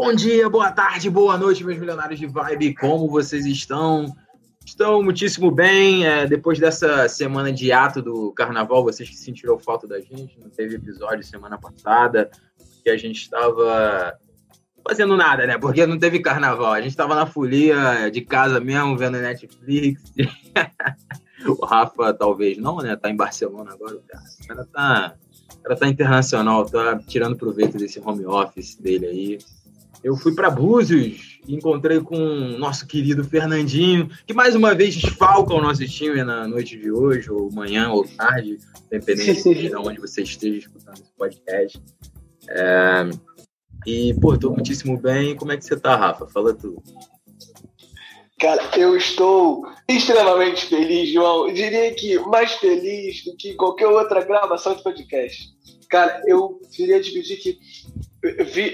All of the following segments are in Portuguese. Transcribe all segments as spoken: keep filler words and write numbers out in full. Bom dia, boa tarde, boa noite, meus milionários de vibe, como vocês estão? Estão muitíssimo bem, é, depois dessa semana de hiato do carnaval, vocês que sentiram falta da gente, não teve episódio semana passada, porque a gente estava fazendo nada, né, porque não teve carnaval, a gente estava na folia de casa mesmo, vendo Netflix, o Rafa talvez não, né, tá em Barcelona agora, o cara tá, o cara tá internacional, tá tirando proveito desse home office dele aí. Eu fui para Búzios e encontrei com o nosso querido Fernandinho, que mais uma vez desfalca o nosso time na noite de hoje, ou manhã, ou tarde, dependendo de onde você esteja escutando esse podcast. É... E, pô, estou muitíssimo bem. Como é que você tá, Rafa? Fala tu. Cara, eu estou extremamente feliz, João. Eu diria que mais feliz do que qualquer outra gravação de podcast. Cara, eu queria dividir que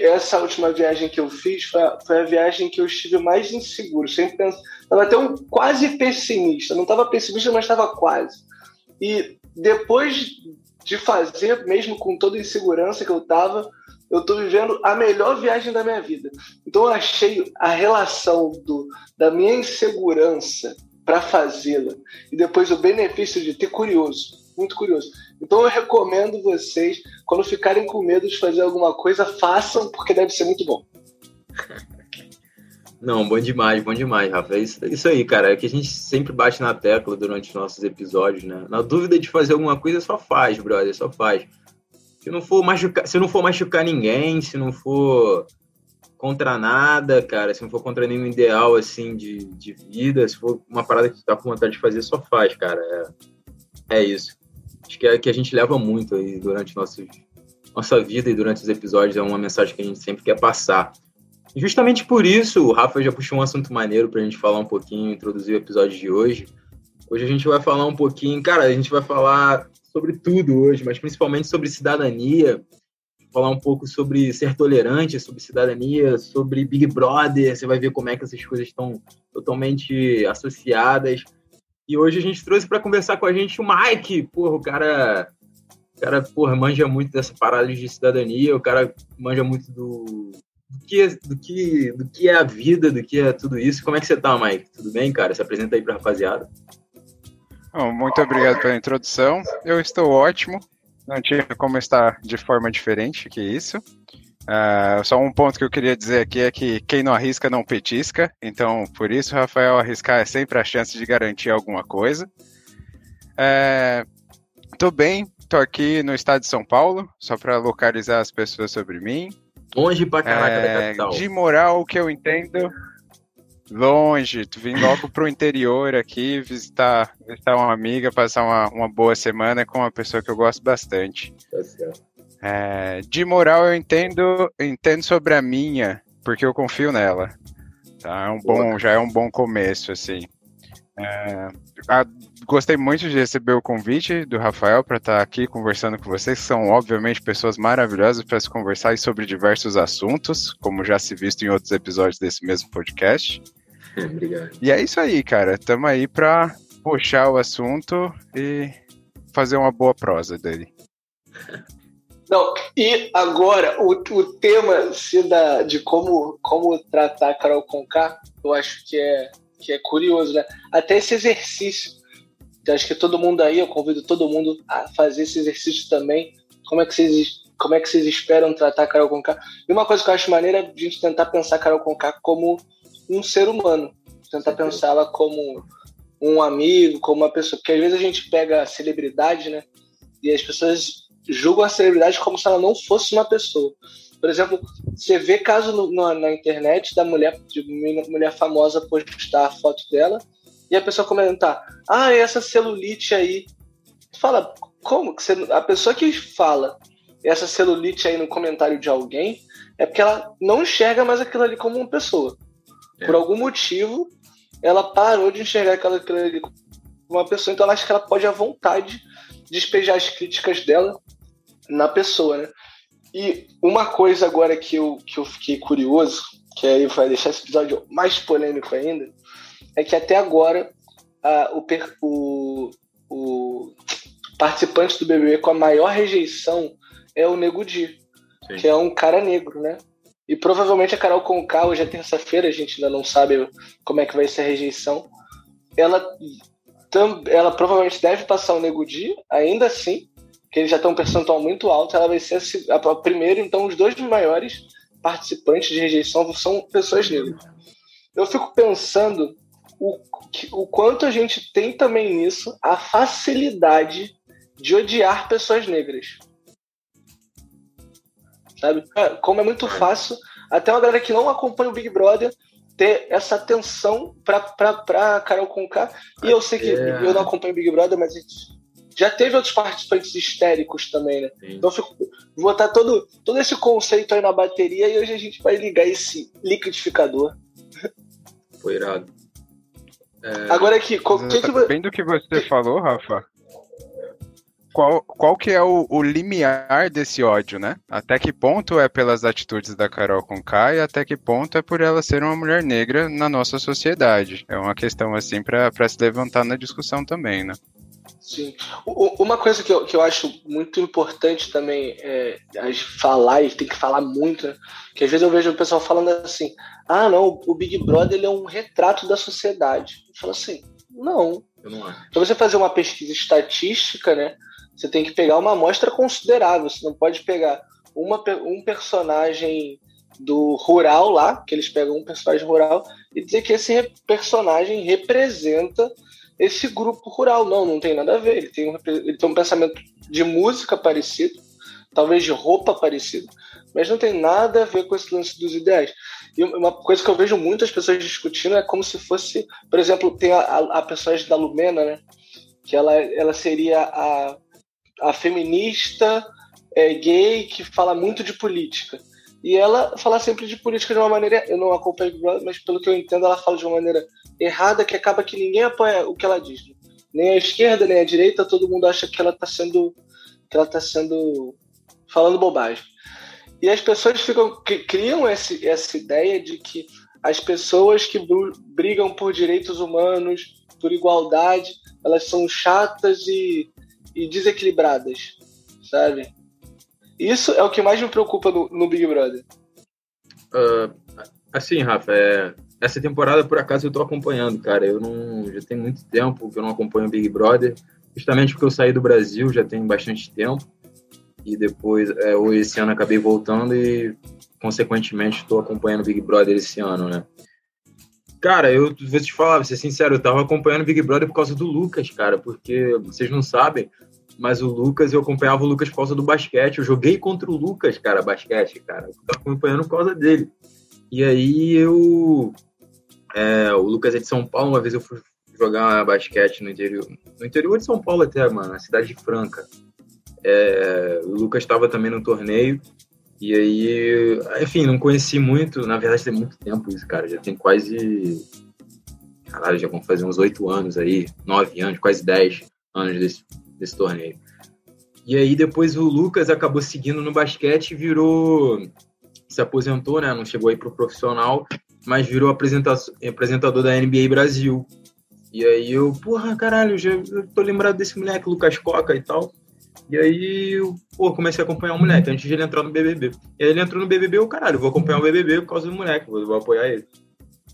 essa última viagem que eu fiz foi a, foi a viagem que eu estive mais inseguro, sempre pensando, estava até um quase pessimista, não estava pessimista, mas estava quase. E depois de fazer, mesmo com toda a insegurança que eu estava, eu estou vivendo a melhor viagem da minha vida. Então eu achei a relação do, da minha insegurança para fazê-la e depois o benefício de ter curioso, muito curioso. Então eu recomendo vocês, quando ficarem com medo de fazer alguma coisa, façam, porque deve ser muito bom. Não, bom demais, bom demais, Rafa. É isso, é isso aí, cara. É que a gente sempre bate na tecla durante os nossos episódios, né? Na dúvida de fazer alguma coisa, só faz, brother, só faz. Se não for machucar, se não for machucar ninguém, se não for contra nada, cara, se não for contra nenhum ideal, assim, de, de vida, se for uma parada que tu tá com vontade de fazer, só faz, cara. É, é isso. Acho que é que a gente leva muito aí durante nossos, nossa vida e durante os episódios. É uma mensagem que a gente sempre quer passar. E justamente por isso, o Rafa já puxou um assunto maneiro pra gente falar um pouquinho, introduzir o episódio de hoje. Hoje a gente vai falar um pouquinho, cara, a gente vai falar sobre tudo hoje, mas principalmente sobre cidadania, falar um pouco sobre ser tolerante, sobre cidadania, sobre Big Brother. Você vai ver como é que essas coisas estão totalmente associadas. E hoje a gente trouxe para conversar com a gente o Mike. Porra, o cara, o cara porra, manja muito dessa parada de cidadania, o cara manja muito do, do, que, do, que, do que é a vida, do que é tudo isso. Como é que você tá, Mike? Tudo bem, cara? Se apresenta aí para a rapaziada. Oh, muito obrigado pela introdução. Eu estou ótimo. Não tinha como estar de forma diferente que isso. Uh, só um ponto que eu queria dizer aqui é que quem não arrisca não petisca, então por isso, Rafael, arriscar é sempre a chance de garantir alguma coisa. Uh, tô bem, tô aqui no estado de São Paulo, só para localizar as pessoas sobre mim. Longe pra caraca uh, da capital. De moral, o que eu entendo, longe, tu vim logo pro interior aqui visitar, visitar uma amiga, passar uma, uma boa semana com uma pessoa que eu gosto bastante. Tá certo. É, de moral eu entendo, entendo sobre a minha, porque eu confio nela. Tá? É um bom, já é um bom começo, assim. É, a, gostei muito de receber o convite do Rafael para estar aqui conversando com vocês, que são obviamente pessoas maravilhosas para se conversar e sobre diversos assuntos, como já se visto em outros episódios desse mesmo podcast. Obrigado. E é isso aí, cara. Estamos aí para puxar o assunto e fazer uma boa prosa dele. Não, e agora, o, o tema se dá, de como, como tratar a Karol Conká, eu acho que é, que é curioso, né? Até esse exercício, eu acho que todo mundo aí, eu convido todo mundo a fazer esse exercício também, como é que vocês, como é que vocês esperam tratar a Karol Conká? E uma coisa que eu acho maneira é a gente tentar pensar a Karol Conká como um ser humano, tentar pensá-la como um amigo, como uma pessoa, porque às vezes a gente pega a celebridade, né, e as pessoas julgam a celebridade como se ela não fosse uma pessoa. Por exemplo, você vê caso no, na, na internet da mulher, de mulher famosa postar a foto dela e a pessoa comentar, ah, essa celulite aí. Fala, como? Que você, a pessoa que fala essa celulite aí no comentário de alguém é porque ela não enxerga mais aquilo ali como uma pessoa. É. Por algum motivo, ela parou de enxergar aquilo, aquilo ali como uma pessoa, então ela acha que ela pode à vontade despejar as críticas dela na pessoa, né? E uma coisa agora que eu, que eu fiquei curioso, que aí vai deixar esse episódio mais polêmico ainda, é que até agora a, o, o, o participante do B B B com a maior rejeição é o Nego Di, que é um cara negro, né? E provavelmente a Karol Conká, hoje é terça-feira, a gente ainda não sabe como é que vai ser a rejeição. Ela, tam, ela provavelmente deve passar o Nego Di, ainda assim, que eles já estão um percentual muito alto. Ela vai ser a, a primeira, então os dois maiores participantes de rejeição são pessoas negras. Eu fico pensando o, o quanto a gente tem também nisso a facilidade de odiar pessoas negras. Sabe? Como é muito fácil, até uma galera que não acompanha o Big Brother ter essa atenção pra, pra, pra Karol Conká. E eu sei que é. eu não acompanho o Big Brother, mas já teve outros participantes histéricos também, né? Sim. Então eu fico, vou botar todo, todo esse conceito aí na bateria e hoje a gente vai ligar esse liquidificador. Foi irado. É... Agora aqui, co- que que... bem do que você falou, Rafa. Qual, qual que é o, o limiar desse ódio, né? Até que ponto é pelas atitudes da Karol Conká e até que ponto é por ela ser uma mulher negra na nossa sociedade? É uma questão, assim, para se levantar na discussão também, né? Sim. O, uma coisa que eu, que eu acho muito importante também é falar, e tem que falar muito, né? Que às vezes eu vejo o pessoal falando assim, ah, não, o Big Brother ele é um retrato da sociedade. Eu falo assim, não. Eu não acho. Pra você fazer uma pesquisa estatística, né? Você tem que pegar uma amostra considerável. Você não pode pegar uma, um personagem do rural lá, que eles pegam um personagem rural, e dizer que esse personagem representa esse grupo rural. Não, não tem nada a ver. Ele tem um, ele tem um pensamento de música parecido, talvez de roupa parecido, mas não tem nada a ver com esse lance dos ideais. E uma coisa que eu vejo muitas pessoas discutindo é como se fosse... Por exemplo, tem a, a, a personagem da Lumena, né? Que ela, ela seria a... a feminista é, gay que fala muito de política. E ela fala sempre de política de uma maneira... Eu não acompanho, mas pelo que eu entendo, ela fala de uma maneira errada que acaba que ninguém apoia o que ela diz. Nem a esquerda, nem a direita, todo mundo acha que ela está sendo... que ela está sendo... falando bobagem. E as pessoas ficam, criam esse, essa ideia de que as pessoas que brigam por direitos humanos, por igualdade, elas são chatas e... e desequilibradas, sabe? Isso é o que mais me preocupa no, no Big Brother. Uh, assim, Rafa, é, essa temporada, por acaso, eu tô acompanhando, cara. Eu não... Já tem muito tempo que eu não acompanho o Big Brother, justamente porque eu saí do Brasil, já tem bastante tempo, e depois, é, ou esse ano, acabei voltando e, consequentemente, estou acompanhando o Big Brother esse ano, né? Cara, eu vou te falar, vou ser sincero, eu tava acompanhando o Big Brother por causa do Lucas, cara, porque vocês não sabem, mas o Lucas, eu acompanhava o Lucas por causa do basquete, eu joguei contra o Lucas, cara, basquete, cara, eu tava acompanhando por causa dele. E aí eu, é, o Lucas é de São Paulo, uma vez eu fui jogar basquete no interior, no interior de São Paulo até, mano, na cidade de Franca. É, o Lucas tava também no torneio. E aí, enfim, não conheci muito, na verdade tem muito tempo isso, cara, já tem quase, caralho, já vão fazer uns oito anos aí, nove anos, quase dez anos desse, desse torneio. E aí depois o Lucas acabou seguindo no basquete e virou, se aposentou, né, não chegou aí pro profissional, mas virou apresenta- apresentador da N B A Brasil. E aí eu, porra, caralho, já tô lembrado desse moleque, Lucas Coca e tal. E aí, pô, comecei a acompanhar o moleque antes de ele entrar no B B B. E aí ele entrou no B B B, eu, caralho, vou acompanhar o B B B por causa do moleque, vou, vou apoiar ele.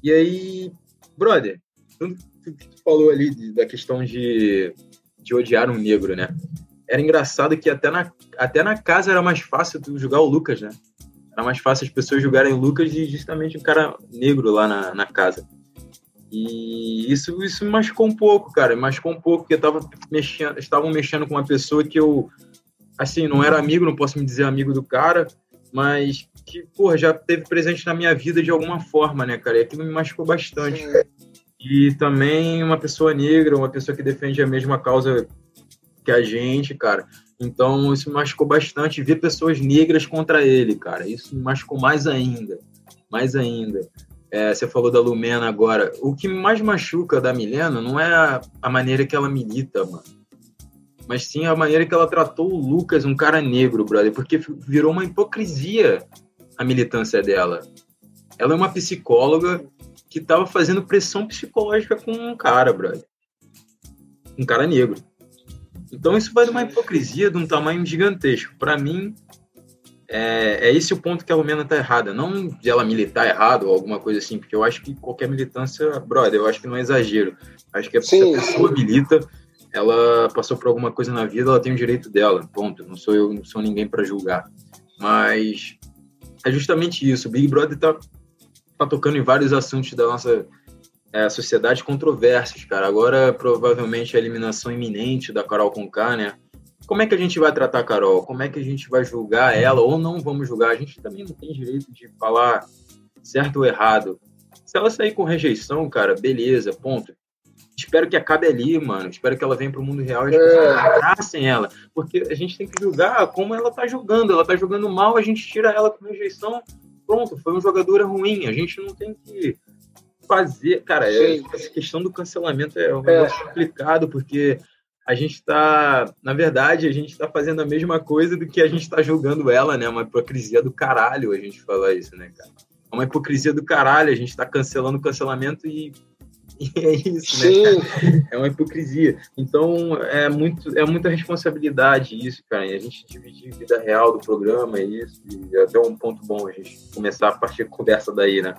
E aí, brother, tudo que tu falou ali de, da questão de, de odiar um negro, né? Era engraçado que até na, até na casa era mais fácil tu julgar o Lucas, né? Era mais fácil as pessoas julgarem o Lucas e justamente um cara negro lá na, na casa. E isso, isso me machucou um pouco, cara, me machucou um pouco, porque eu tava mexendo, estavam mexendo com uma pessoa que eu, assim, não era amigo, não posso me dizer amigo do cara, mas que, porra, já esteve presente na minha vida de alguma forma, né, cara, e aquilo me machucou bastante. Sim. E também uma pessoa negra, uma pessoa que defende a mesma causa que a gente, cara, então isso me machucou bastante, ver pessoas negras contra ele, cara, isso me machucou mais ainda, mais ainda. É, você falou da Lumena agora. O que mais machuca da Milena não é a, a maneira que ela milita, mano. Mas sim a maneira que ela tratou o Lucas, um cara negro, brother. Porque virou uma hipocrisia a militância dela. Ela é uma psicóloga que tava fazendo pressão psicológica com um cara, brother. Um cara negro. Então isso vai de uma hipocrisia de um tamanho gigantesco. Pra mim... É, é esse o ponto que a Lumena tá errada, não de ela militar errado ou alguma coisa assim, porque eu acho que qualquer militância, brother, eu acho que não é exagero. Acho que é porque sim, a pessoa sim. milita, ela passou por alguma coisa na vida, ela tem o direito dela, ponto. Não sou eu, não sou ninguém para julgar. Mas é justamente isso, o Big Brother tá, tá tocando em vários assuntos da nossa é, sociedade controversos, cara. Agora, provavelmente, a eliminação iminente da Karol Conká, né? Como é que a gente vai tratar a Karol? Como é que a gente vai julgar ela ou não vamos julgar? A gente também não tem direito de falar certo ou errado. Se ela sair com rejeição, cara, beleza, ponto. Espero que acabe ali, mano. Espero que ela venha pro mundo real e as pessoas abracem ela. Porque a gente tem que julgar como ela tá jogando. Ela tá jogando mal, a gente tira ela com rejeição. Pronto, foi uma jogadora ruim. A gente não tem que fazer... Cara, é, essa questão do cancelamento é um negócio é. complicado, porque... A gente está, na verdade, a gente está fazendo a mesma coisa do que a gente está julgando ela, né? Uma hipocrisia do caralho a gente falar isso, né, cara? É uma hipocrisia do caralho, a gente está cancelando o cancelamento e, e é isso, né, cara? É uma hipocrisia. Então, é, muito, é muita responsabilidade isso, cara. E a gente dividir a vida real do programa, é isso. E é até um ponto bom a gente começar a partir da conversa daí, né?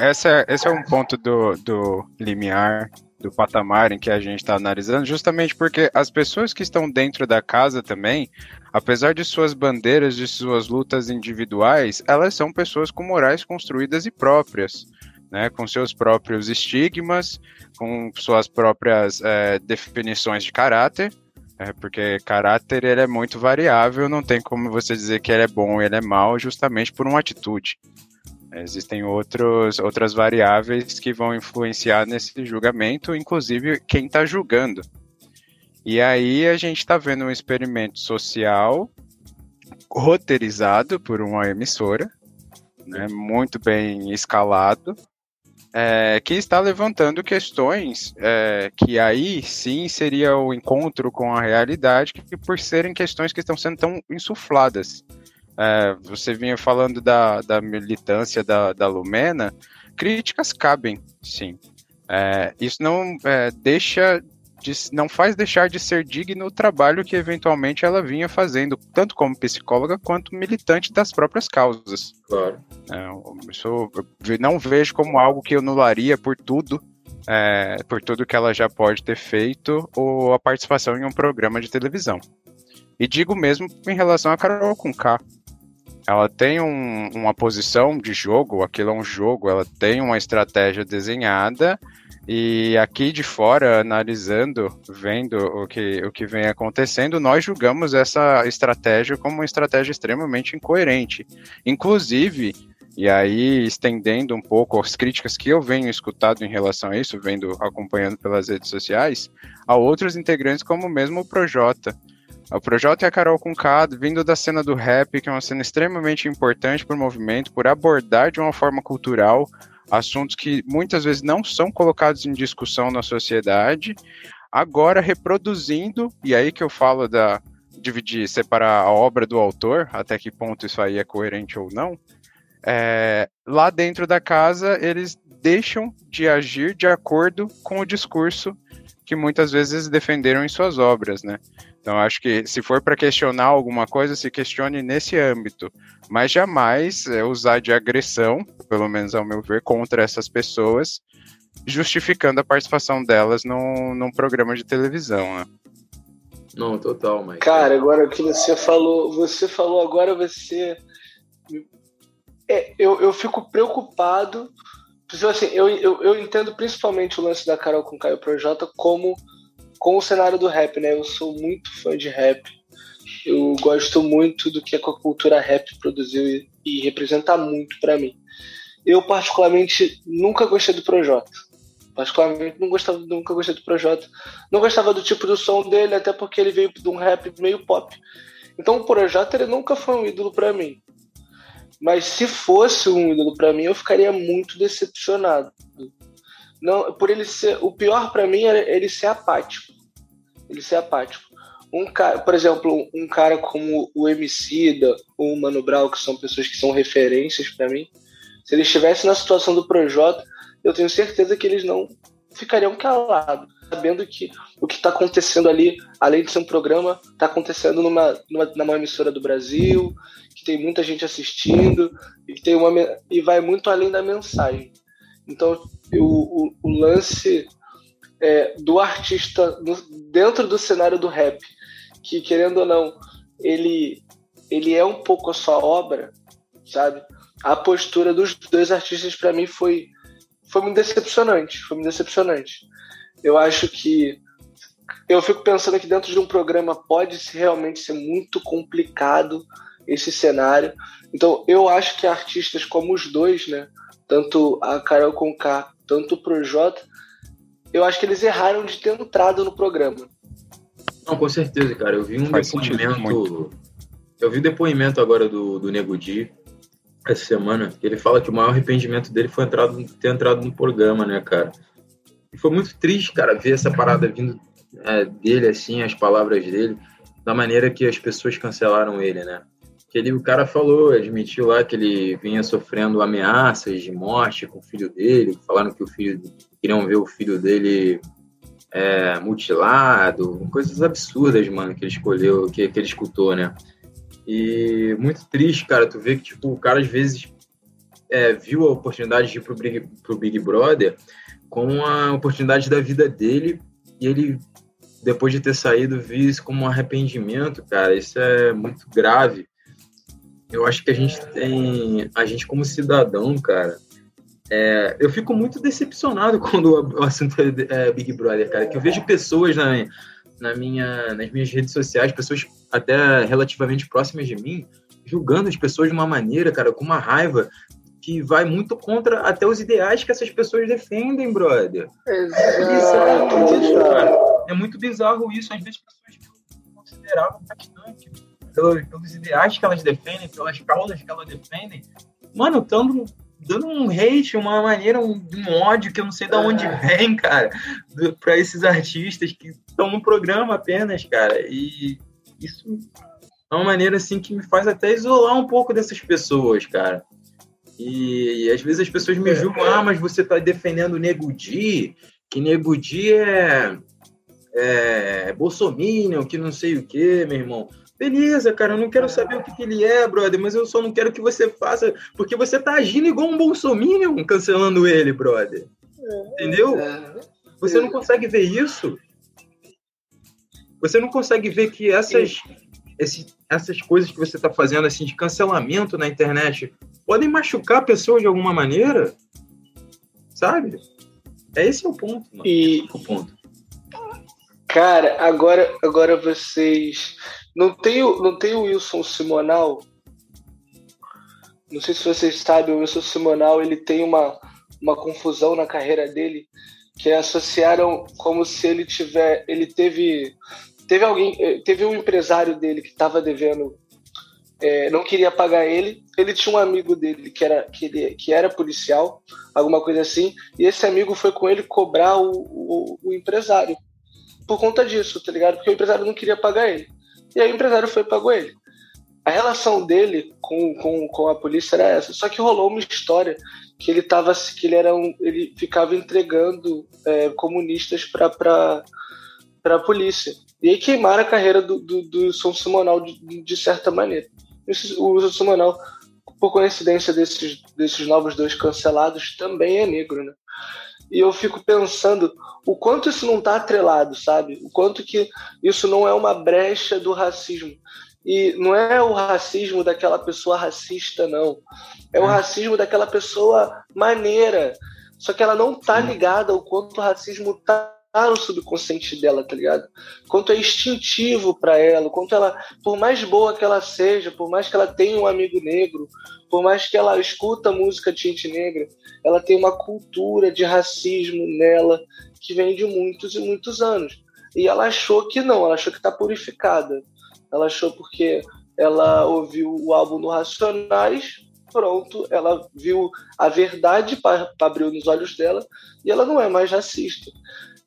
Essa, esse é um ponto do, do limiar, do patamar em que a gente está analisando, justamente porque as pessoas que estão dentro da casa também, apesar de suas bandeiras, de suas lutas individuais, elas são pessoas com morais construídas e próprias, né, com seus próprios estigmas, com suas próprias é, definições de caráter, é, porque caráter ele é muito variável, não tem como você dizer que ele é bom ou ele é mau justamente por uma atitude. Existem outros, outras variáveis que vão influenciar nesse julgamento, inclusive quem está julgando. E aí a gente está vendo um experimento social roteirizado por uma emissora, né, muito bem escalado, é, que está levantando questões é, que aí sim seria o encontro com a realidade, que por serem questões que estão sendo tão insufladas. É, você vinha falando da, da militância da, da Lumena, críticas cabem, sim. É, isso não, é, deixa de, não faz deixar de ser digno o trabalho que eventualmente ela vinha fazendo, tanto como psicóloga quanto militante das próprias causas. Claro. É, isso eu não vejo como algo que eu anularia por tudo, é, por tudo que ela já pode ter feito ou a participação em um programa de televisão. E digo mesmo em relação a Karol Conká. Ela tem um, uma posição de jogo, aquilo é um jogo, ela tem uma estratégia desenhada, e aqui de fora, analisando, vendo o que, o que vem acontecendo, nós julgamos essa estratégia como uma estratégia extremamente incoerente. Inclusive, e aí estendendo um pouco as críticas que eu venho escutado em relação a isso, vendo, acompanhando pelas redes sociais, a outros integrantes como mesmo o Projota. O Projota e a Karol Conká, vindo da cena do rap, que é uma cena extremamente importante para o movimento, por abordar de uma forma cultural assuntos que muitas vezes não são colocados em discussão na sociedade, agora reproduzindo, e aí que eu falo da dividir, separar a obra do autor, até que ponto isso aí é coerente ou não, é, lá dentro da casa eles deixam de agir de acordo com o discurso que muitas vezes defenderam em suas obras, né? Então, acho que se for para questionar alguma coisa, se questione nesse âmbito. Mas jamais é, usar de agressão, pelo menos ao meu ver, contra essas pessoas, justificando a participação delas num, num programa de televisão, né? Não, total, mas... Cara, agora o que você falou, você falou agora, você... É, eu, eu fico preocupado, assim, eu, eu, eu entendo principalmente o lance da Karol Conká e o Projota como... com o cenário do rap, né? Eu sou muito fã de rap, eu gosto muito do que a cultura rap produziu e, e representa muito pra mim. Eu particularmente nunca gostei do Projota, particularmente não gostava, nunca gostei do Projota, não gostava do tipo do som dele, até porque ele veio de um rap meio pop. Então o Projota ele nunca foi um ídolo pra mim, mas se fosse um ídolo pra mim eu ficaria muito decepcionado. Não, por ele ser, o pior para mim era ele ser apático. Ele ser apático. Um cara, por exemplo, um cara como o Emicida ou o Mano Brown, que são pessoas que são referências para mim, se eles estivessem na situação do Projota, eu tenho certeza que eles não ficariam calados, sabendo que o que está acontecendo ali, além de ser um programa, está acontecendo numa, numa, numa emissora do Brasil, que tem muita gente assistindo, e, tem uma, e vai muito além da mensagem. Então, o, o, o lance é, do artista do, dentro do cenário do rap, que, querendo ou não, ele, ele é um pouco a sua obra, sabe? A postura dos dois artistas, para mim, foi, foi muito decepcionante. Foi muito decepcionante. Eu acho que... Eu fico pensando que dentro de um programa pode realmente ser muito complicado esse cenário. Então, eu acho que artistas como os dois, né? Tanto a Karol Conká, tanto o Projota, eu acho que eles erraram de ter entrado no programa. Não, com certeza, cara. Eu vi um Faz depoimento... Eu vi o depoimento agora do, do Nego Di, essa semana, que ele fala que o maior arrependimento dele foi entrado, ter entrado no programa, né, cara? E foi muito triste, cara, ver essa parada vindo é, dele, assim, as palavras dele, da maneira que as pessoas cancelaram ele, né? Que ele, o cara falou, admitiu lá que ele vinha sofrendo ameaças de morte com o filho dele, falaram que o filho, queriam ver o filho dele é, mutilado, coisas absurdas, mano, que ele escolheu, que, que ele escutou, né? E muito triste, cara, tu vê que tipo, o cara às vezes é, viu a oportunidade de ir pro Big, pro Big Brother como a oportunidade da vida dele, e ele, depois de ter saído, viu isso como um arrependimento, cara. Isso é muito grave. Eu acho que a gente tem, a gente como cidadão, cara, é, eu fico muito decepcionado quando o assunto é Big Brother, cara, que eu vejo pessoas na minha, na minha, nas minhas redes sociais, pessoas até relativamente próximas de mim, julgando as pessoas de uma maneira, cara, com uma raiva que vai muito contra até os ideais que essas pessoas defendem, brother. Exato. É bizarro, cara. É muito bizarro isso. Às vezes as pessoas consideravam bastante pelos, pelos ideais que elas defendem, pelas causas que elas defendem. Mano, estando dando um hate, uma maneira, um, um ódio que eu não sei de onde vem, cara, do, pra esses artistas que estão no programa apenas, cara. E isso é uma maneira, assim, que me faz até isolar um pouco dessas pessoas, cara. E, e às vezes as pessoas me julgam, ah, mas você tá defendendo o Nego Di, que Nego Di é, é bolsominion, que não sei o quê, meu irmão. Beleza, cara, eu não quero saber o que, que ele é, brother, mas eu só não quero que você faça, porque você tá agindo igual um bolsominion cancelando ele, brother. Entendeu? Você não consegue ver isso? Você não consegue ver que essas, esse, essas coisas que você tá fazendo, assim, de cancelamento na internet, podem machucar pessoas de alguma maneira? Sabe? É esse é o ponto, mano. E... Esse é o ponto. Cara, agora, agora vocês... Não tem, não tem o Wilson Simonal? Não sei se vocês sabem, o Wilson Simonal, ele tem uma, uma confusão na carreira dele, que associaram como se ele tiver... Ele teve... Teve alguém... Teve um empresário dele que estava devendo... É, não queria pagar ele. Ele tinha um amigo dele que era, que ele, que era policial, alguma coisa assim, e esse amigo foi com ele cobrar o, o, o empresário. Por conta disso, tá ligado? Porque o empresário não queria pagar ele. E aí o empresário foi e pagou ele. A relação dele com, com, com a polícia era essa. Só que rolou uma história que ele tava, que ele era um, ele ficava entregando é, comunistas para pra, pra polícia. E aí queimaram a carreira do, do, do Wilson Simonal de, de certa maneira. O Wilson Simonal, por coincidência desses, desses novos dois cancelados, também é negro, né? E eu fico pensando o quanto isso não está atrelado, sabe? O quanto que isso não é uma brecha do racismo. E não é o racismo daquela pessoa racista, não. É o racismo daquela pessoa maneira. Só que ela não está ligada ao quanto o racismo está no subconsciente dela, tá ligado? Quanto é instintivo para ela, quanto ela, por mais boa que ela seja, por mais que ela tenha um amigo negro, por mais que ela escuta música de gente negra, ela tem uma cultura de racismo nela que vem de muitos e muitos anos. E ela achou que não, ela achou que está purificada. Ela achou porque ela ouviu o álbum do Racionais, pronto, ela viu a verdade, abriu nos olhos dela, e ela não é mais racista.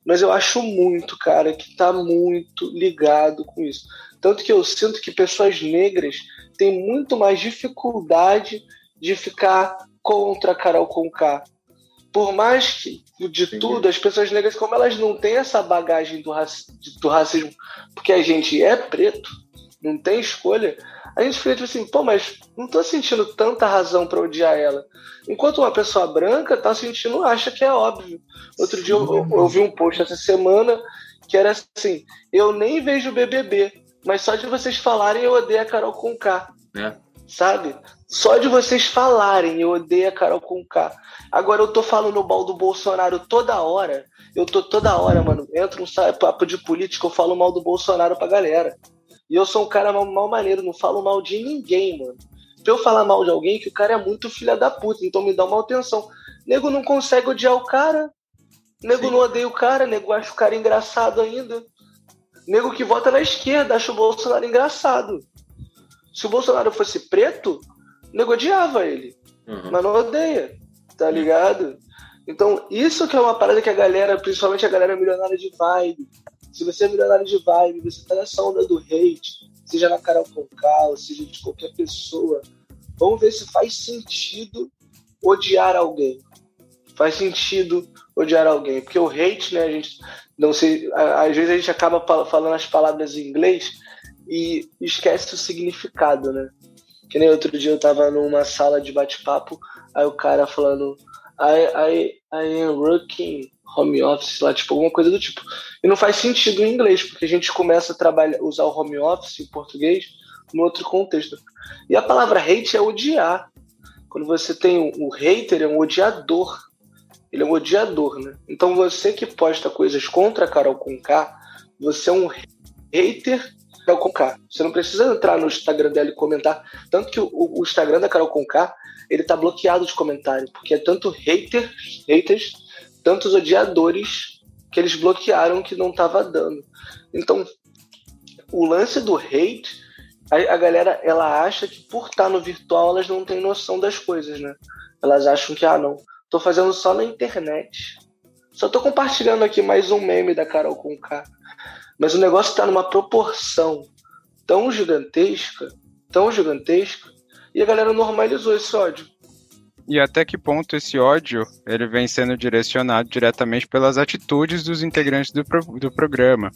Mas eu acho muito, cara, que tá muito ligado com isso. Tanto que eu sinto que pessoas negras têm muito mais dificuldade de ficar contra a Karol Conká. por mais que, de Sim. tudo, as pessoas negras, como elas não têm essa bagagem do, raci do racismo, porque a gente é preto, não tem escolha, a gente fica tipo assim, pô, mas não tô sentindo tanta razão pra odiar ela. Enquanto uma pessoa branca tá sentindo, acha que é óbvio. Outro Sim. dia eu, eu vi um post essa semana que era assim, eu nem vejo o B B B, mas só de vocês falarem eu odeio a Karol Conká. É. Sabe? Só de vocês falarem eu odeio a Karol Conká. Agora eu tô falando mal do Bolsonaro toda hora. Eu tô toda hora, mano. Entro no papo de política, eu falo mal do Bolsonaro pra galera. E eu sou um cara mal, mal maneiro, não falo mal de ninguém, mano. Pra eu falar mal de alguém, que o cara é muito filha da puta, então me dá uma atenção. Nego não consegue odiar o cara. Nego Sim. não odeia o cara, nego acha o cara engraçado ainda. Nego que vota na esquerda acha o Bolsonaro engraçado. Se o Bolsonaro fosse preto, nego odiava ele. Uhum. Mas não odeia, tá ligado? Então, isso que é uma parada que a galera, principalmente a galera milionária de vibe, se você é milionário de vibe, você tá nessa onda do hate, seja na Karol Conká, seja de qualquer pessoa, vamos ver se faz sentido odiar alguém. Faz sentido odiar alguém. Porque o hate, né, a gente não sei, às vezes a gente acaba falando as palavras em inglês e esquece o significado, né? Que nem outro dia eu tava numa sala de bate-papo, aí o cara falando I, I, I am working home office, lá, tipo, alguma coisa do tipo. E não faz sentido em inglês, porque a gente começa a trabalhar, usar o home office em português num outro contexto. E a palavra hate é odiar. Quando você tem um, um hater, é um odiador. Ele é um odiador, né? Então você que posta coisas contra a Karol Conká, você é um hater da Karol Conká. Você não precisa entrar no Instagram dela e comentar. Tanto que o, o Instagram da Karol Conká, ele tá bloqueado de comentário, porque é tanto hater, haters, tantos odiadores que eles bloquearam que não tava dando. Então, o lance do hate, a, a galera, ela acha que por estar no virtual, elas não têm noção das coisas, né? Elas acham que, ah, não, tô fazendo só na internet. Só tô compartilhando aqui mais um meme da Karol Conká. Mas o negócio tá numa proporção tão gigantesca, tão gigantesca, e a galera normalizou esse ódio. E até que ponto esse ódio ele vem sendo direcionado diretamente pelas atitudes dos integrantes do, pro, do programa?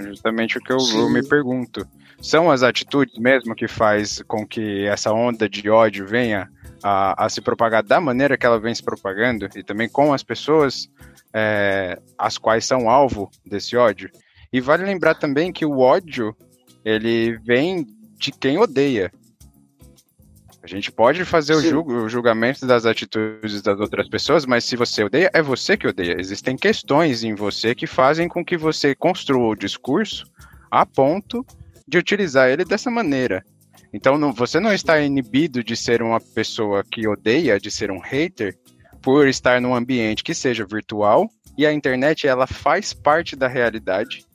Justamente o que eu Sim. me pergunto. São as atitudes mesmo que faz com que essa onda de ódio venha a, a se propagar da maneira que ela vem se propagando e também com as pessoas é, as quais são alvo desse ódio? E vale lembrar também que o ódio ele vem de quem odeia. A gente pode fazer o, julg- o julgamento das atitudes das outras pessoas, mas se você odeia, é você que odeia. Existem questões em você que fazem com que você construa o discurso a ponto de utilizar ele dessa maneira. Então não, você não está inibido de ser uma pessoa que odeia, de ser um hater, por estar num ambiente que seja virtual, e a internet ela faz parte da realidade.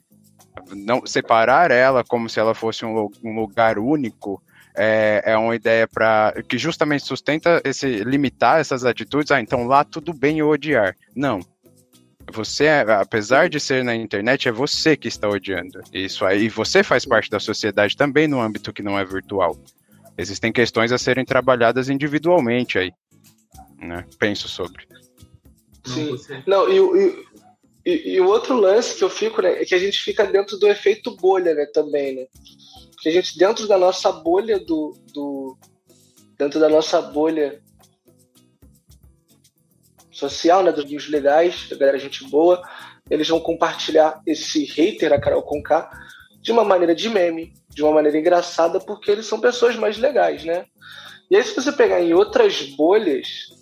Não separar ela como se ela fosse um, um lugar único é, é uma ideia pra, que justamente sustenta esse, limitar essas atitudes. Ah, então lá tudo bem eu odiar. Não. Você, apesar de ser na internet, é você que está odiando. Isso aí, você faz parte da sociedade também no âmbito que não é virtual. Existem questões a serem trabalhadas individualmente aí, né? Penso sobre. Sim. Não, e o... E, e o outro lance que eu fico, né, é que a gente fica dentro do efeito bolha, né, também, né? Porque a gente, dentro da nossa bolha do... do dentro da nossa bolha social, né, dos amigos legais, da galera gente boa, eles vão compartilhar esse hater, a Karol Conká, de uma maneira de meme, de uma maneira engraçada, porque eles são pessoas mais legais, né? E aí, se você pegar em outras bolhas...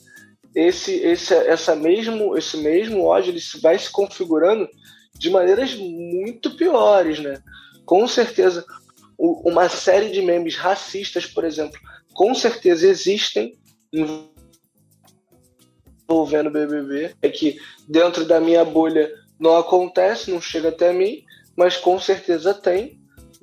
Esse, esse, essa mesmo, esse mesmo ódio ele vai se configurando de maneiras muito piores, né? Com certeza, o, uma série de memes racistas, por exemplo, com certeza existem envolvendo o B B B. É que dentro da minha bolha não acontece, não chega até mim, mas com certeza tem,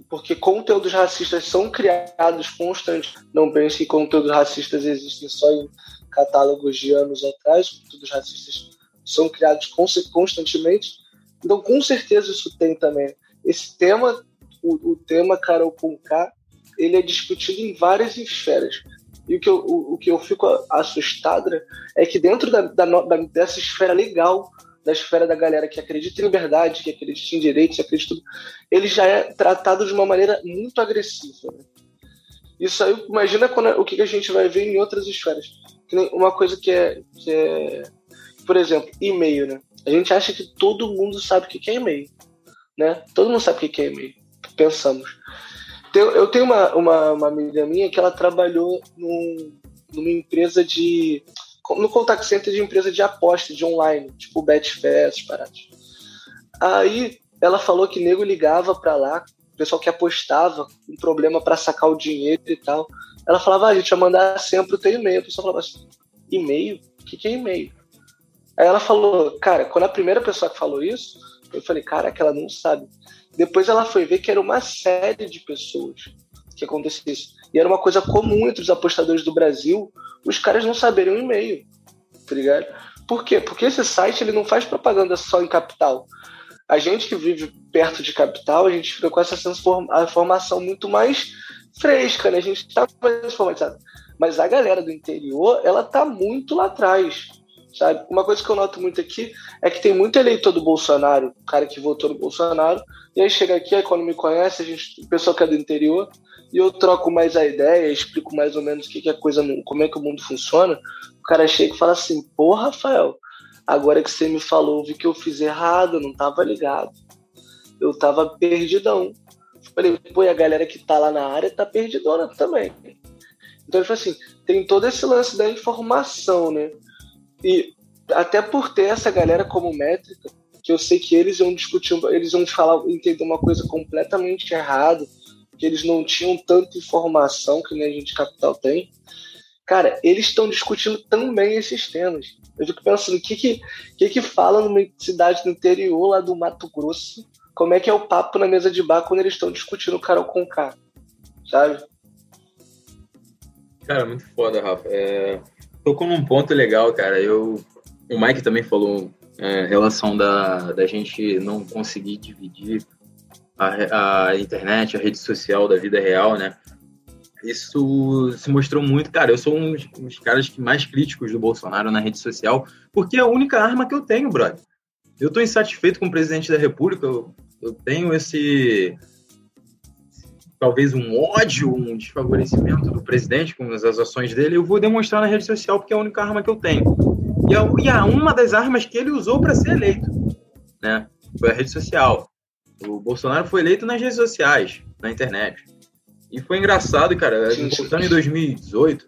porque conteúdos racistas são criados constantes. Não pense que conteúdos racistas existem só em catálogos de anos atrás, conteúdos racistas são criados constantemente, então com certeza isso tem também. Esse tema, o, o tema Karol Conká, ele é discutido em várias esferas, E o que eu, o, o que eu fico assustada é que dentro da, da, da, dessa esfera legal, da esfera da galera que acredita em liberdade, que acredita em direitos, que acredita em tudo, ele já é tratado de uma maneira muito agressiva, né? Isso aí, imagina quando, o que a gente vai ver em outras esferas. Uma coisa que é, que é, por exemplo, e-mail, né? A gente acha que todo mundo sabe o que é e-mail, né? Todo mundo sabe o que é e-mail, pensamos. Eu tenho uma, uma, uma amiga minha que ela trabalhou num, numa empresa de... no contact center de empresa de aposta, de online, tipo Betfair, essas paradas. Aí ela falou que nego ligava pra lá, o pessoal que apostava, um problema pra sacar o dinheiro e tal. Ela falava, ah, a gente vai mandar sempre o teu e-mail. O pessoal falava assim, e-mail? O que, que é e-mail? Aí ela falou, cara, quando a primeira pessoa que falou isso, eu falei, caraca, ela não sabe. Depois ela foi ver que era uma série de pessoas que acontecia isso. E era uma coisa comum entre os apostadores do Brasil, os caras não saberiam e-mail, tá ligado? Por quê? Porque esse site ele não faz propaganda só em capital. A gente que vive perto de capital, a gente fica com essa informação muito mais fresca, né? A gente tá mais informatizado. Mas a galera do interior, ela tá muito lá atrás, sabe? Uma coisa que eu noto muito aqui é que tem muito eleitor do Bolsonaro, cara que votou no Bolsonaro, e aí chega aqui, aí quando me conhece, a gente, o pessoal que é do interior, e eu troco mais a ideia, explico mais ou menos o que, que é coisa, como é que o mundo funciona, o cara chega e fala assim, pô, Rafael, agora que você me falou, vi que eu fiz errado, eu não tava ligado. Eu tava perdidão. Falei, pô, e a galera que tá lá na área tá perdidona também. Então ele falou assim, tem todo esse lance da informação, né? E até por ter essa galera como métrica, que eu sei que eles iam discutir, eles iam falar, entender uma coisa completamente errada, que eles não tinham tanta informação que nem a gente capital tem. Cara, eles estão discutindo também esses temas. Eu fico pensando, o que que, que que fala numa cidade do interior, lá do Mato Grosso, como é que é o papo na mesa de bar quando eles estão discutindo o Karol Conká, sabe? Cara, muito foda, Rafa. É... Tocou num ponto legal, cara. Eu... O Mike também falou é, em relação da, da gente não conseguir dividir a, a internet, a rede social da vida real, né? Isso se mostrou muito, cara, eu sou um dos caras que mais críticos do Bolsonaro na rede social, porque é a única arma que eu tenho, brother. Eu tô insatisfeito com o presidente da República, eu, eu tenho esse, talvez um ódio, um desfavorecimento do presidente com as ações dele, eu vou demonstrar na rede social porque é a única arma que eu tenho. E é, e é uma das armas que ele usou para ser eleito, né? Foi a rede social. O Bolsonaro foi eleito nas redes sociais, na internet. E foi engraçado, cara, voltando em dois mil e dezoito,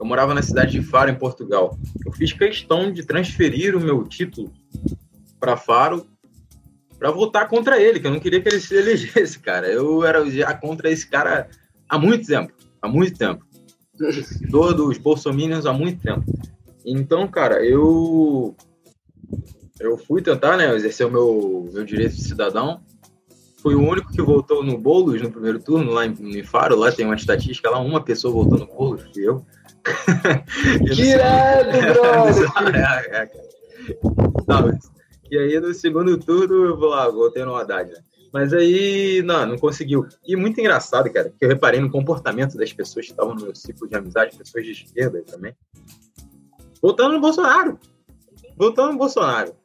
eu morava na cidade de Faro, em Portugal. Eu fiz questão de transferir o meu título para Faro para votar contra ele, que eu não queria que ele se elegesse, cara. Eu era já contra esse cara há muito tempo, há muito tempo. Seguidor dos bolsominions há muito tempo. Então, cara, eu, eu fui tentar, né, exercer o meu, meu direito de cidadão. Foi o único que votou no Boulos no primeiro turno, lá em, em Faro, lá tem uma estatística, lá uma pessoa votou no Boulos, fui eu. Tirado, brother! É, é, é, não, e aí, no segundo turno, eu vou lá, votei no Haddad, né? Mas aí, não, não conseguiu. E muito engraçado, cara, que eu reparei no comportamento das pessoas que estavam no meu ciclo de amizade, pessoas de esquerda também, votando no Bolsonaro. Votando no Bolsonaro.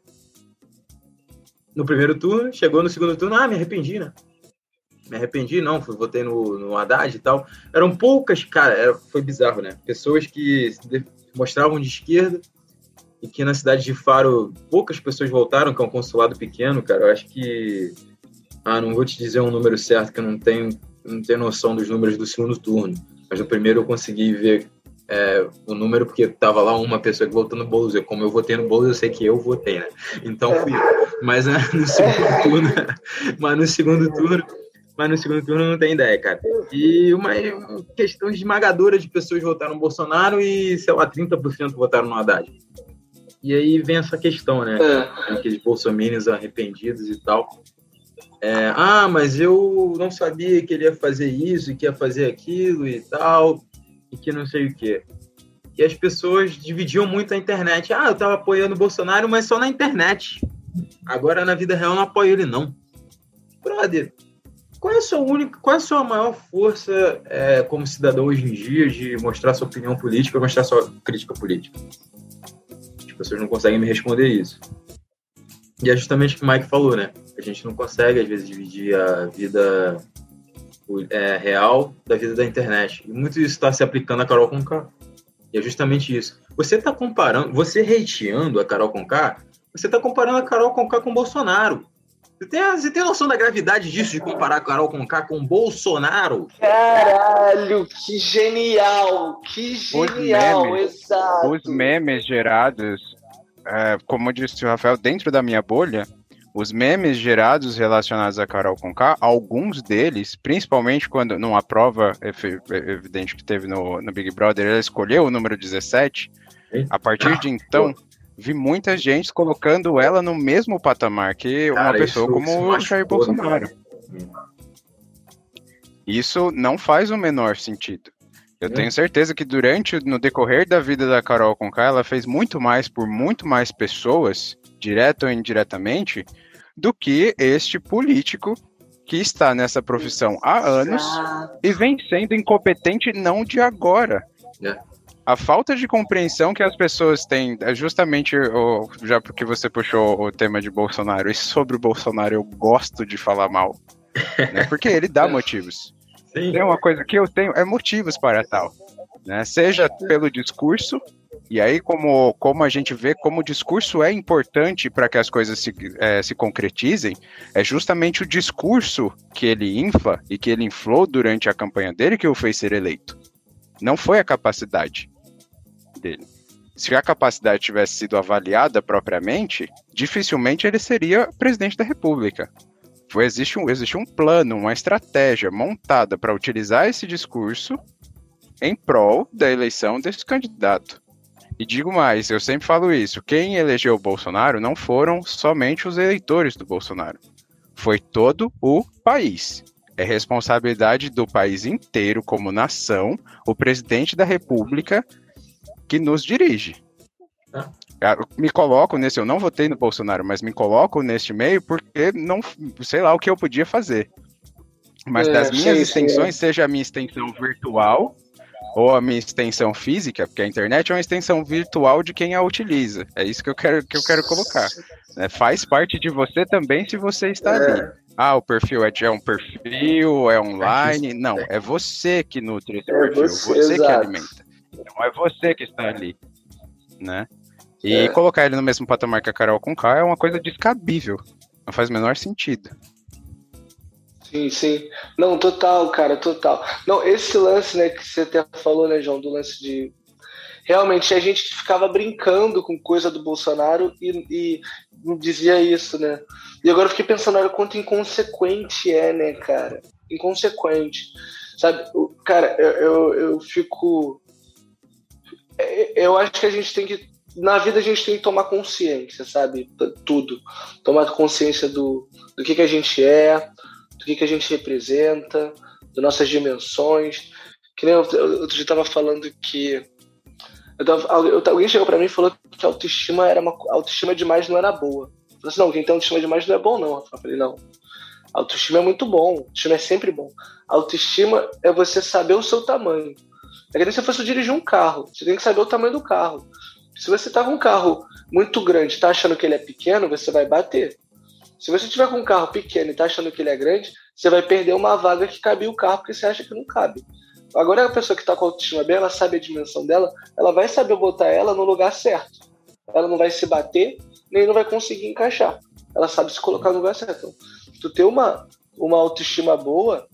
No primeiro turno, chegou no segundo turno, ah, me arrependi, né? Me arrependi, não, fui, votei no, no Haddad e tal. Eram poucas, cara, era, foi bizarro, né? Pessoas que se mostravam de esquerda e que na cidade de Faro poucas pessoas voltaram, que é um consulado pequeno, cara. Eu acho que... Ah, não vou te dizer um número certo, que eu não tenho, não tenho noção dos números do segundo turno. Mas no primeiro eu consegui ver É, o número, porque tava lá uma pessoa que votou no Boulos, eu, como eu votei no Boulos, eu sei que eu votei, né? Então fui eu. Mas né, no segundo turno, mas no segundo turno, mas no segundo turno não tem ideia, cara. E uma, uma questão esmagadora de pessoas votaram no Bolsonaro e, sei lá, trinta por cento votaram no Haddad. E aí vem essa questão, né? É. Aqueles bolsominions arrependidos e tal. É, ah, mas eu não sabia que ele ia fazer isso e que ia fazer aquilo e tal. E que não sei o quê. E as pessoas dividiam muito a internet. Ah, eu tava apoiando o Bolsonaro, mas só na internet. Agora, na vida real, eu não apoio ele, não. Brother, Qual é a sua única, qual é a sua maior força é, como cidadão hoje em dia de mostrar sua opinião política, mostrar sua crítica política? As pessoas não conseguem me responder isso. E é justamente o que o Mike falou, né? A gente não consegue, às vezes, dividir a vida é, real da vida da internet. E muito isso está se aplicando à Karol Conká. E é justamente isso. Você está comparando, você hateando a Karol Conká, você está comparando a Karol Conká com o Bolsonaro. Você tem, você tem noção da gravidade disso, de comparar a Karol Conká com o Bolsonaro? Caralho, que genial! Que genial, os memes, exato! Os memes gerados, é, como disse o Rafael, dentro da minha bolha, os memes gerados relacionados a Karol Conká, alguns deles, principalmente quando, numa prova evidente que teve no, no Big Brother, ela escolheu o número dezessete, a partir de então... vi muita gente colocando ela no mesmo patamar que uma cara, pessoa isso, como o Jair Bolsonaro. Cara. Isso não faz o menor sentido. Eu é. tenho certeza que durante, no decorrer da vida da Karol Conká, ela fez muito mais por muito mais pessoas, direto ou indiretamente, do que este político que está nessa profissão há anos e vem sendo incompetente não de agora. É. A falta de compreensão que as pessoas têm, é justamente, o, já porque você puxou o tema de Bolsonaro, e sobre o Bolsonaro eu gosto de falar mal, né? Porque ele dá motivos. Sim. Tem uma coisa que eu tenho, é motivos para tal, né? Seja pelo discurso, e aí como, como a gente vê como o discurso é importante para que as coisas se, é, se concretizem, é justamente o discurso que ele infla e que ele inflou durante a campanha dele que o fez ser eleito. Não foi a capacidade dele. Se a capacidade tivesse sido avaliada propriamente, dificilmente ele seria presidente da República. Foi, existe, um, existe um plano, uma estratégia montada para utilizar esse discurso em prol da eleição desse candidato. E digo mais, eu sempre falo isso, quem elegeu o Bolsonaro não foram somente os eleitores do Bolsonaro. Foi todo o país. É responsabilidade do país inteiro, como nação, o presidente da República que nos dirige. Eu me coloco nesse, eu não votei no Bolsonaro, mas me coloco neste meio porque não sei lá o que eu podia fazer. Mas é, das minhas sim, extensões, sim. Seja a minha extensão virtual ou a minha extensão física, porque a internet é uma extensão virtual de quem a utiliza. É isso que eu quero, que eu quero colocar. É, faz parte de você também se você está é. ali. Ah, o perfil é, é um perfil, é online. Não, é você que nutre esse perfil, é você, você que alimenta. Então é você que está ali, né? E é. colocar ele no mesmo patamar que a Karol Conká é uma coisa descabível. Não faz o menor sentido. Sim, sim. Não, total, cara, total. Não, esse lance, né, que você até falou, né, João, do lance de... Realmente, a gente ficava brincando com coisa do Bolsonaro e, e dizia isso, né? E agora eu fiquei pensando, olha, quanto inconsequente é, né, cara? Inconsequente. Sabe, cara, eu, eu, eu fico... Eu acho que a gente tem que... Na vida a gente tem que tomar consciência, sabe? Tudo. Tomar consciência do, do que, que a gente é, do que, que a gente representa, das nossas dimensões. Que nem eu, eu, eu já estava falando que... Eu tava, eu, alguém chegou pra mim e falou que a autoestima era uma autoestima demais não era boa. Eu falei assim, não, quem tem autoestima demais não é bom, não. Eu falei, não. A autoestima é muito bom, autoestima é sempre bom. A autoestima é você saber o seu tamanho. É que nem se fosse dirigir um carro, você tem que saber o tamanho do carro. Se você tá com um carro muito grande e tá achando que ele é pequeno, você vai bater. Se você tiver com um carro pequeno e tá achando que ele é grande, você vai perder uma vaga que cabia o carro porque você acha que não cabe. Agora a pessoa que está com a autoestima bem, ela sabe a dimensão dela, ela vai saber botar ela no lugar certo. Ela não vai se bater, nem não vai conseguir encaixar. Ela sabe se colocar no lugar certo. Então, tu ter uma, uma autoestima boa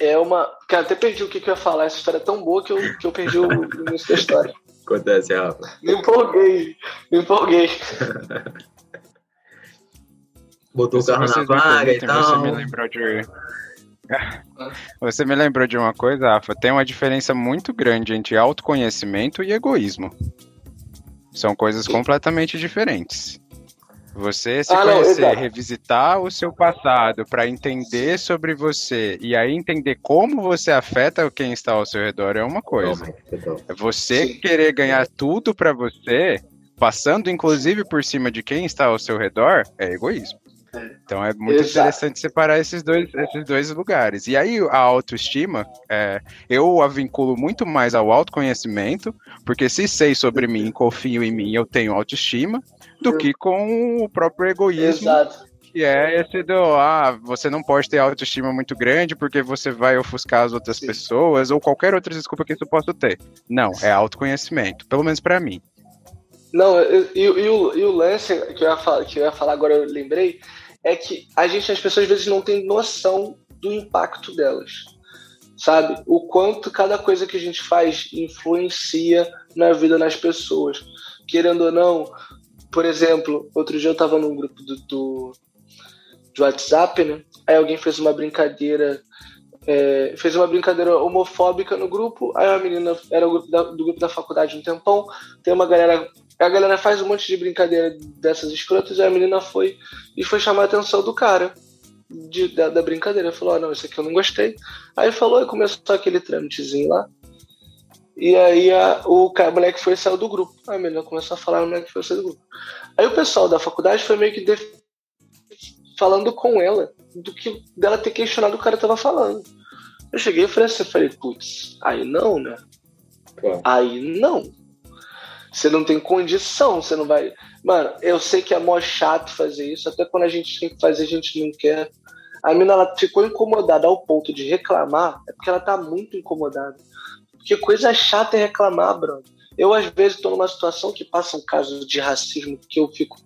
é uma... Cara, até perdi o que, que eu ia falar. Essa história é tão boa que eu, que eu perdi o início da história. Acontece, Rafa. Me empolguei. Me empolguei. Botou o carro na vaga e tal. Você me lembrou de... Você me lembrou de uma coisa, Rafa. Tem uma diferença muito grande entre autoconhecimento e egoísmo. São coisas completamente diferentes. Você se ah, conhecer, não, revisitar o seu passado para entender sobre você e aí entender como você afeta quem está ao seu redor é uma coisa. É você querer ganhar tudo para você, passando inclusive por cima de quem está ao seu redor, é egoísmo. Então é muito Exato. Interessante separar esses dois, esses dois lugares. E aí a autoestima, é, eu a vinculo muito mais ao autoconhecimento, porque se sei sobre mim, confio em mim, eu tenho autoestima, do que com o próprio egoísmo. Exato. E é esse do, ah, você não pode ter autoestima muito grande porque você vai ofuscar as outras Sim. pessoas, ou qualquer outra desculpa que isso possa ter. Não, é autoconhecimento, pelo menos pra mim. Não, e, e, e, o, e o lance que eu, ia falar, que eu ia falar agora, eu lembrei, é que a gente, as pessoas às vezes não tem noção do impacto delas, sabe? O quanto cada coisa que a gente faz influencia na vida das pessoas. Querendo ou não, por exemplo, outro dia eu tava num grupo do... do de WhatsApp, né? Aí alguém fez uma brincadeira, é, fez uma brincadeira homofóbica no grupo, aí a menina era o grupo da, do grupo da faculdade um tempão, tem uma galera, a galera faz um monte de brincadeira dessas escrotas, aí a menina foi e foi chamar a atenção do cara de, da, da brincadeira, falou, ah, não, isso aqui eu não gostei, aí falou e começou aquele trâmitezinho lá, e aí a, o, cara, o moleque foi e saiu do grupo, a menina começou a falar, o moleque foi e saiu do grupo. Aí o pessoal da faculdade foi meio que def... falando com ela, do que dela ter questionado o cara tava falando. Eu cheguei e falei assim, falei, putz, aí não, né? É. Aí não. Você não tem condição, você não vai... Mano, eu sei que é mó chato fazer isso, até quando a gente tem que fazer, a gente não quer. A mina, ela ficou incomodada ao ponto de reclamar, é porque ela tá muito incomodada. Porque coisa chata é reclamar, bro. Eu, às vezes, tô numa situação que passa um caso de racismo, que eu fico...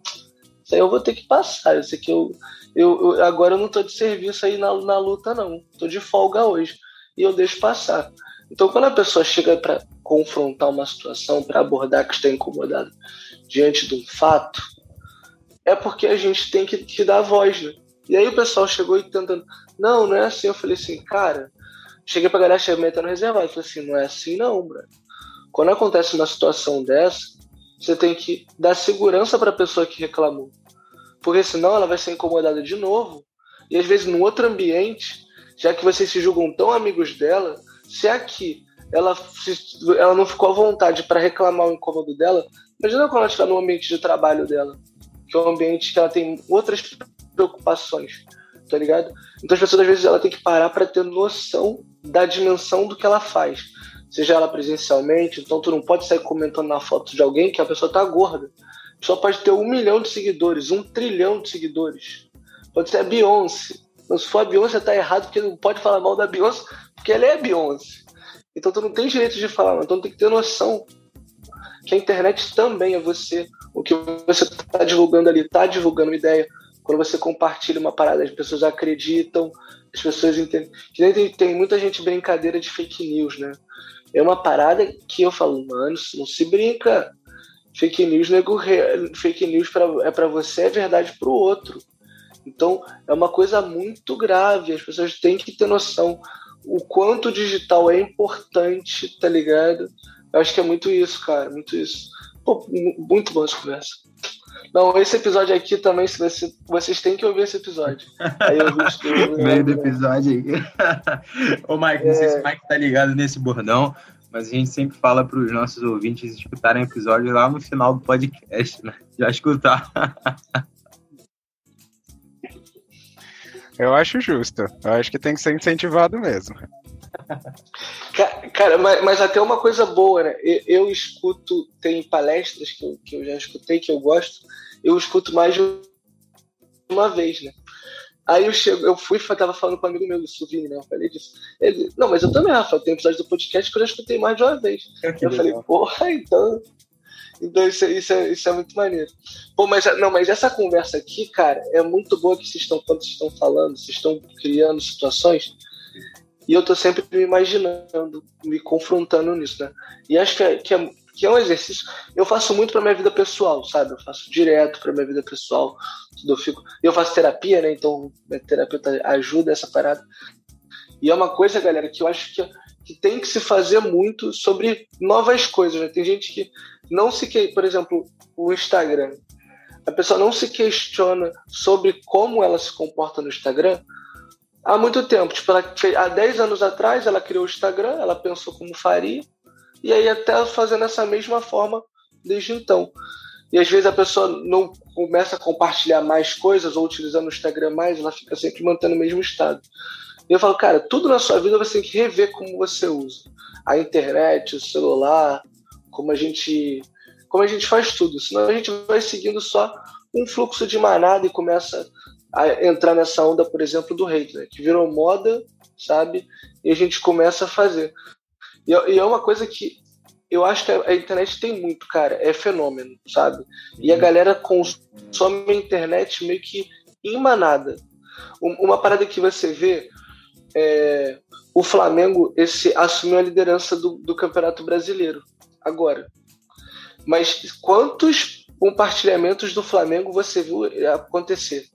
Isso aí eu vou ter que passar, isso aqui eu... Eu, eu, agora eu não tô de serviço aí na, na luta não, tô de folga hoje e eu deixo passar. Então quando a pessoa chega para confrontar uma situação, para abordar que está incomodado diante de um fato, é porque a gente tem que, que dar voz, né? E aí o pessoal chegou e tentando, não, não é assim. Eu falei assim, cara, cheguei pra galera, cheguei metendo reservado, falei assim, não é assim não, bro. Quando acontece uma situação dessa, você tem que dar segurança para a pessoa que reclamou, porque senão ela vai ser incomodada de novo, e às vezes num outro ambiente, já que vocês se julgam tão amigos dela, se aqui ela, se, ela não ficou à vontade para reclamar o incômodo dela, imagina quando ela estiver no ambiente de trabalho dela, que é um ambiente que ela tem outras preocupações, tá ligado? Então as pessoas às vezes ela tem que parar para ter noção da dimensão do que ela faz, seja ela presencialmente, então tu não pode sair comentando na foto de alguém que a pessoa tá gorda, só pode ter um milhão de seguidores, um trilhão de seguidores. Pode ser a Beyoncé. Então, se for a Beyoncé, tá errado, porque não pode falar mal da Beyoncé, porque ela é a Beyoncé. Então, tu não tem direito de falar mal. Então, tem que ter noção que a internet também é você. O que você tá divulgando ali, tá divulgando uma ideia. Quando você compartilha uma parada, as pessoas acreditam, as pessoas entendem. Que nem tem, tem muita gente brincadeira de fake news, né? É uma parada que eu falo, mano, não se brinca. Fake news, nego, fake news pra, é para você, é verdade para o outro. Então, é uma coisa muito grave. As pessoas têm que ter noção o quanto o digital é importante, tá ligado? Eu acho que é muito isso, cara, muito isso. Pô, muito bom essa conversa. Não, esse episódio aqui também, se você, vocês têm que ouvir esse episódio. Aí eu gostei. Meio do episódio aí. Ô, Mike, é... não sei se o Mike tá ligado nesse bordão, mas a gente sempre fala para os nossos ouvintes escutarem episódios lá no final do podcast, né? Já escutar. Eu acho justo. Eu acho que tem que ser incentivado mesmo. Cara, mas, mas até uma coisa boa, né? Eu, eu escuto, tem palestras que eu, que eu já escutei, que eu gosto, eu escuto mais de uma vez, né? Aí eu, chego, eu fui, eu tava falando com um amigo meu, o Silvinho, né? Eu falei disso. Ele, não, mas eu também, Rafa, tem episódio do podcast que eu já escutei mais de uma vez. Eu, eu falei, porra, então... Então isso, isso, é, isso é muito maneiro. Pô, mas, não, mas essa conversa aqui, cara, é muito boa que vocês estão, quando vocês estão falando, vocês estão criando situações, e eu tô sempre me imaginando, me confrontando nisso, né? E acho que é, que é, que é um exercício... Eu faço muito pra minha vida pessoal, sabe? Eu faço direto pra minha vida pessoal... Eu, fico, eu faço terapia, né? Então minha terapeuta ajuda essa parada. E é uma coisa, galera, que eu acho que, que tem que se fazer muito sobre novas coisas, né? Tem gente que não se... Que, por exemplo, o Instagram. A pessoa não se questiona sobre como ela se comporta no Instagram há muito tempo. Tipo, ela, há dez anos atrás, ela criou o Instagram, ela pensou como faria, e aí até fazendo essa mesma forma desde então. E às vezes a pessoa não começa a compartilhar mais coisas ou utilizando o Instagram mais, ela fica sempre mantendo o mesmo estado. E eu falo, cara, tudo na sua vida você tem que rever como você usa. A internet, o celular, como a gente, como a gente faz tudo. Senão a gente vai seguindo só um fluxo de manada e começa a entrar nessa onda, por exemplo, do hate, né? Que virou moda, sabe? E a gente começa a fazer. E é uma coisa que eu acho que a internet tem muito, cara. É fenômeno, sabe? E a galera consome a internet meio que em manada. Uma parada que você vê é o Flamengo esse, assumiu a liderança do, do Campeonato Brasileiro agora. Mas quantos compartilhamentos do Flamengo você viu acontecer?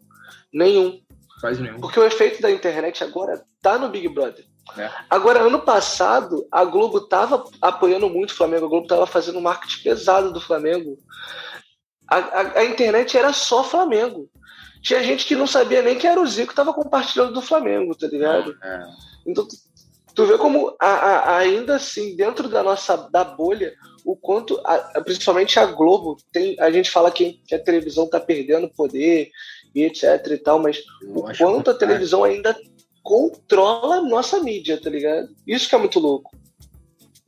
Nenhum. Quase nenhum. Porque o efeito da internet agora tá no Big Brother. É. Agora, ano passado, a Globo tava apoiando muito o Flamengo, a Globo tava fazendo um marketing pesado do Flamengo. A, a, a internet era só Flamengo. Tinha gente que não sabia nem que era o Zico, tava compartilhando do Flamengo, tá ligado? É. Então, tu, tu vê como, a, a, ainda assim, dentro da nossa da bolha, o quanto, a, a, principalmente a Globo, tem, a gente fala que, que a televisão tá perdendo poder, e etc e tal, mas eu o quanto a televisão ainda controla nossa mídia, tá ligado? Isso que é muito louco.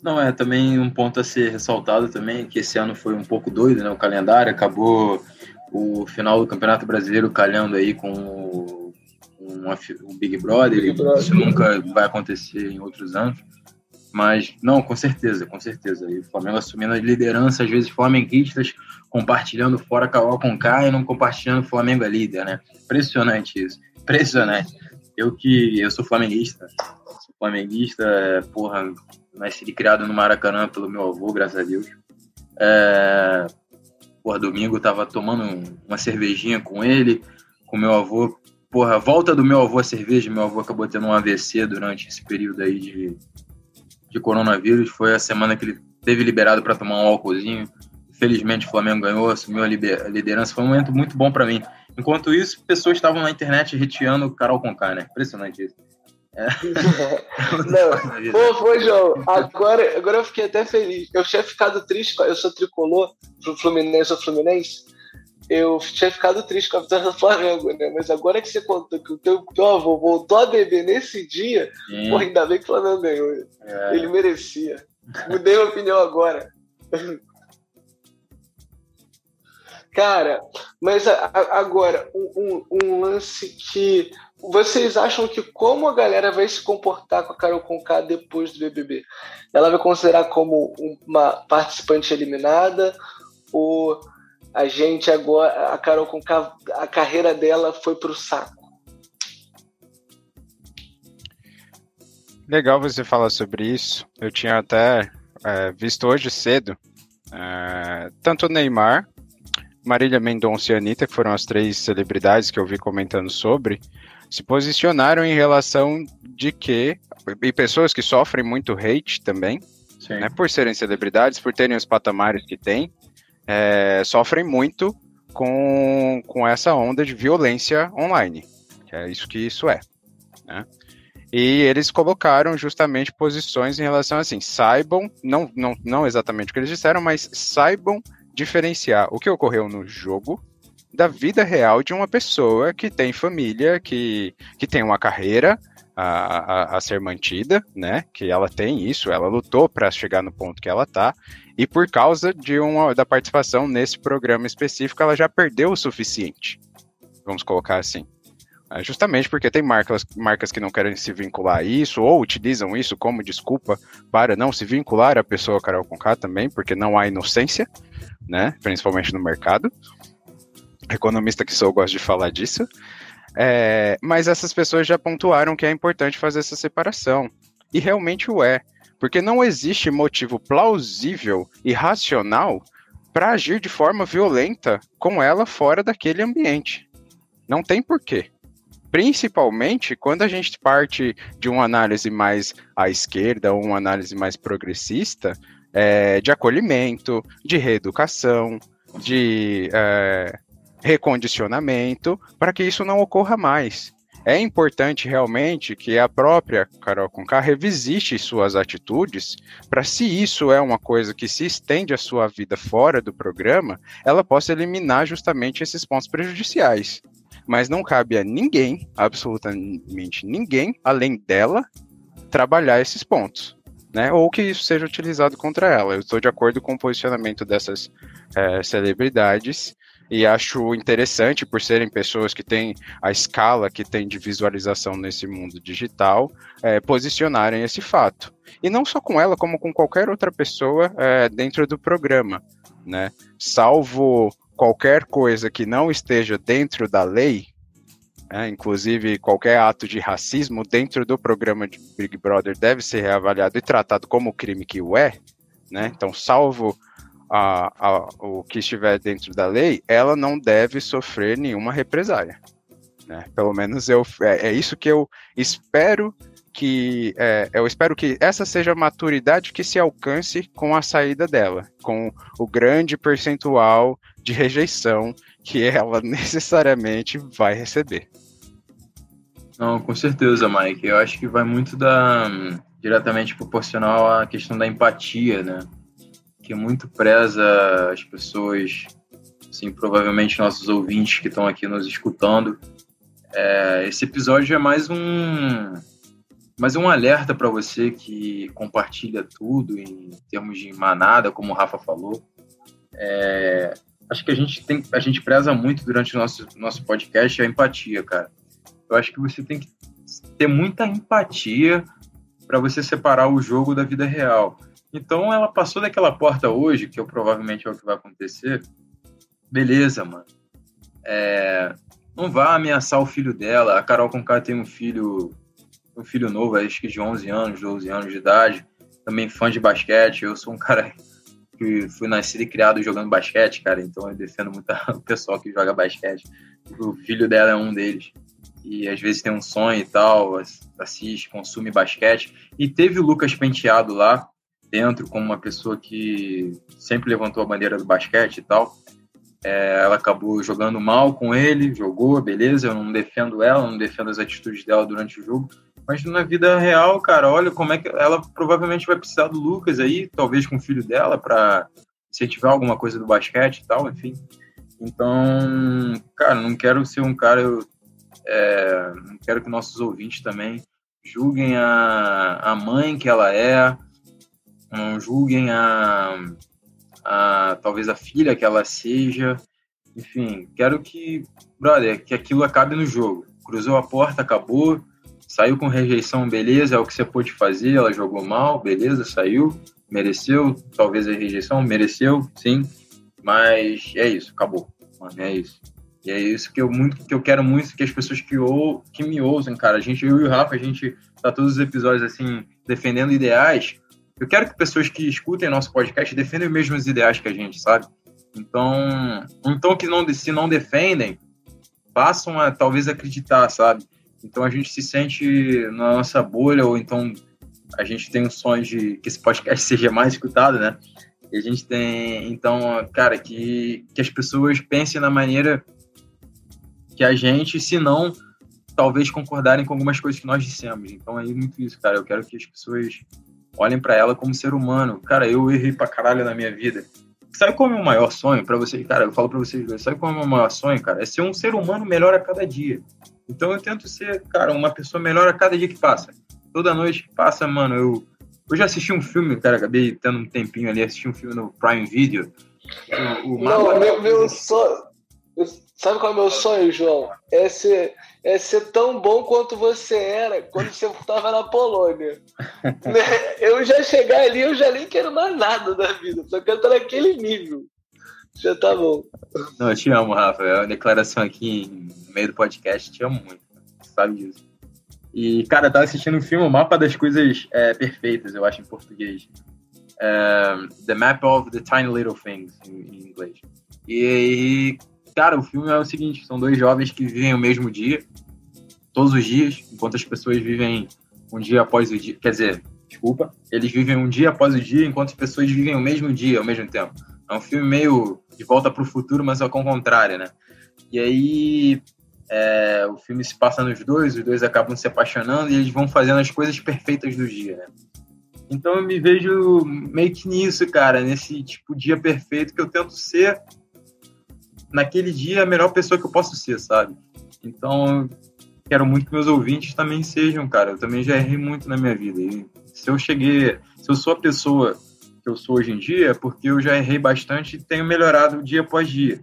Não, é também um ponto a ser ressaltado também, que esse ano foi um pouco doido, né? O calendário acabou o final do Campeonato Brasileiro calhando aí com o, uma, o Big Brother, Big Brother. Isso nunca vai acontecer em outros anos, mas, não, com certeza, com certeza. E o Flamengo assumindo a liderança, às vezes flamenguistas compartilhando fora Karol Conká e não compartilhando Flamengo é líder, né? Impressionante isso, impressionante. Eu que eu sou flamenguista, sou flamenguista, porra, nasci criado no Maracanã pelo meu avô, graças a Deus. É, porra, domingo eu tava tomando uma cervejinha com ele, com meu avô. Porra, volta do meu avô a cerveja, meu avô acabou tendo um A V C durante esse período aí de, de coronavírus. Foi a semana que ele teve liberado para tomar um álcoolzinho. Felizmente o Flamengo ganhou, assumiu a liderança, foi um momento muito bom para mim. Enquanto isso, pessoas estavam na internet reteando o Karol Conká, né? Impressionante isso. É. Não, pô, pô, João, agora, agora eu fiquei até feliz. Eu tinha ficado triste, eu sou tricolor, Fluminense, eu sou Fluminense. Eu tinha ficado triste com a vitória do Flamengo, né? Mas agora que você contou que o teu, teu avô voltou a beber nesse dia, pô, ainda bem que o Flamengo ganhou. É. Ele merecia. Mudei minha opinião agora. Cara, mas a, a, agora, um, um lance que... Vocês acham que como a galera vai se comportar com a Karol Conká depois do B B B? Ela vai considerar como uma participante eliminada? Ou a gente agora... A Karol Conká, a carreira dela foi pro saco? Legal você falar sobre isso. Eu tinha até é, visto hoje cedo é, tanto o Neymar... Marília Mendonça e Anitta, que foram as três celebridades que eu vi comentando sobre, se posicionaram em relação de que, e pessoas que sofrem muito hate também, né, por serem celebridades, por terem os patamares que têm, é, sofrem muito com, com essa onda de violência online, que é isso que isso é, né? E eles colocaram justamente posições em relação assim, saibam, não, não, não exatamente o que eles disseram, mas saibam diferenciar o que ocorreu no jogo da vida real de uma pessoa que tem família, que, que tem uma carreira a, a, a ser mantida, né? Que ela tem isso, ela lutou para chegar no ponto que ela tá, e por causa de uma, da participação nesse programa específico, ela já perdeu o suficiente, vamos colocar assim. Justamente porque tem marcas, marcas que não querem se vincular a isso, ou utilizam isso como desculpa para não se vincular à pessoa Karol Conká também, porque não há inocência, né? Principalmente no mercado. Economista que sou, gosto de falar disso. É, mas essas pessoas já pontuaram que é importante fazer essa separação. E realmente o é. Porque não existe motivo plausível e racional para agir de forma violenta com ela fora daquele ambiente. Não tem porquê. Principalmente quando a gente parte de uma análise mais à esquerda, ou uma análise mais progressista, é, de acolhimento, de reeducação, de é, recondicionamento, para que isso não ocorra mais. É importante realmente que a própria Karol Conká revisite suas atitudes para, se isso é uma coisa que se estende à sua vida fora do programa, ela possa eliminar justamente esses pontos prejudiciais. Mas não cabe a ninguém, absolutamente ninguém, além dela, trabalhar esses pontos, né? Ou que isso seja utilizado contra ela. Eu estou de acordo com o posicionamento dessas é, celebridades e acho interessante por serem pessoas que têm a escala que tem de visualização nesse mundo digital, é, posicionarem esse fato. E não só com ela, como com qualquer outra pessoa é, dentro do programa, né? Salvo qualquer coisa que não esteja dentro da lei, é, inclusive qualquer ato de racismo dentro do programa de Big Brother deve ser reavaliado e tratado como o crime que o é, né? Então, salvo A, a, o que estiver dentro da lei, ela não deve sofrer nenhuma represália, né? Pelo menos eu, é, é isso que eu espero que é, eu espero que essa seja a maturidade que se alcance com a saída dela, com o grande percentual de rejeição que ela necessariamente vai receber. Não, com certeza, Mike. Eu acho que vai muito da, diretamente proporcional à questão da empatia, né? Que muito preza as pessoas, assim, provavelmente nossos ouvintes que estão aqui nos escutando. É, esse episódio é mais um, mais um alerta para você que compartilha tudo em termos de manada, como o Rafa falou. É, acho que a gente, tem, a gente preza muito durante o nosso, nosso podcast a empatia, cara. Eu acho que você tem que ter muita empatia para você separar o jogo da vida real. Então, ela passou daquela porta hoje, que eu, provavelmente é o que vai acontecer. Beleza, mano. É, não vá ameaçar o filho dela. A Karol Conká tem um filho, um filho novo, acho que de onze anos, doze anos de idade. Também fã de basquete. Eu sou um cara que fui nascido e criado jogando basquete, cara. Então, eu defendo muito o pessoal que joga basquete. O filho dela é um deles. E às vezes tem um sonho e tal, assiste, consome basquete. E teve o Lucas Penteado lá dentro, como uma pessoa que sempre levantou a bandeira do basquete e tal. É, ela acabou jogando mal com ele, jogou, beleza, eu não defendo ela, não defendo as atitudes dela durante o jogo, mas na vida real, cara, olha como é que ela provavelmente vai precisar do Lucas aí, talvez com o filho dela, para incentivar alguma coisa do basquete e tal, enfim. Então, cara, não quero ser um cara, eu, é, não quero que nossos ouvintes também julguem a, a mãe que ela é, não julguem a, a, talvez a filha que ela seja. Enfim, quero que, brother, que aquilo acabe no jogo. Cruzou a porta, acabou, saiu com rejeição, beleza, é o que você pôde fazer, ela jogou mal, beleza, saiu, mereceu, talvez a rejeição, mereceu, sim, mas é isso, acabou, mano, é isso. E é isso que eu, muito, que eu quero muito que as pessoas que, ou, que me ousem, cara, a gente, eu e o Rafa, a gente tá todos os episódios, assim, defendendo ideais. Eu quero que pessoas que escutem nosso podcast defendam os mesmos ideais que a gente, sabe? Então, então que não, se não defendem, passam a talvez acreditar, sabe? Então a gente se sente na nossa bolha, ou então a gente tem um sonho de que esse podcast seja mais escutado, né? E a gente tem, então, cara, que, que as pessoas pensem na maneira que a gente, se não, talvez concordarem com algumas coisas que nós dissemos. Então é muito isso, cara. Eu quero que as pessoas olhem pra ela como ser humano. Cara, eu errei pra caralho na minha vida. Sabe qual é o meu maior sonho pra vocês? Cara, eu falo pra vocês dois. Sabe qual é o meu maior sonho, cara? É ser um ser humano melhor a cada dia. Então eu tento ser, cara, uma pessoa melhor a cada dia que passa. Toda noite que passa, mano, eu... Eu já assisti um filme, cara, acabei tendo um tempinho ali, assisti um filme no Prime Video. O, o Não, Mar... meu, meu sonho... Sabe qual é o meu sonho, João? É ser... É ser tão bom quanto você era quando você estava na Polônia. Eu já chegar ali, eu já nem quero mais nada da vida. Só quero estar naquele nível. Já tá bom. Não, eu te amo, Rafa. É uma declaração aqui no meio do podcast. Te amo muito. Você sabe disso. E, cara, eu tava assistindo um filme, O Mapa das Coisas é, Perfeitas, eu acho, em português. É, The Map of the Tiny Little Things, em, em inglês. E... e... Cara, o filme é o seguinte, são dois jovens que vivem o mesmo dia, todos os dias, enquanto as pessoas vivem um dia após o dia, quer dizer, desculpa, eles vivem um dia após o dia, enquanto as pessoas vivem o mesmo dia ao mesmo tempo. É um filme meio De Volta para o Futuro, mas ao contrário, né? E aí, É, o filme se passa nos dois, os dois acabam se apaixonando e eles vão fazendo as coisas perfeitas do dia, né? Então eu me vejo meio que nisso, cara, nesse tipo dia perfeito que eu tento ser, naquele dia, a melhor pessoa que eu posso ser, sabe? Então quero muito que meus ouvintes também sejam, cara. Eu também já errei muito na minha vida. E se eu cheguei, se eu sou a pessoa que eu sou hoje em dia, é porque eu já errei bastante e tenho melhorado dia após dia.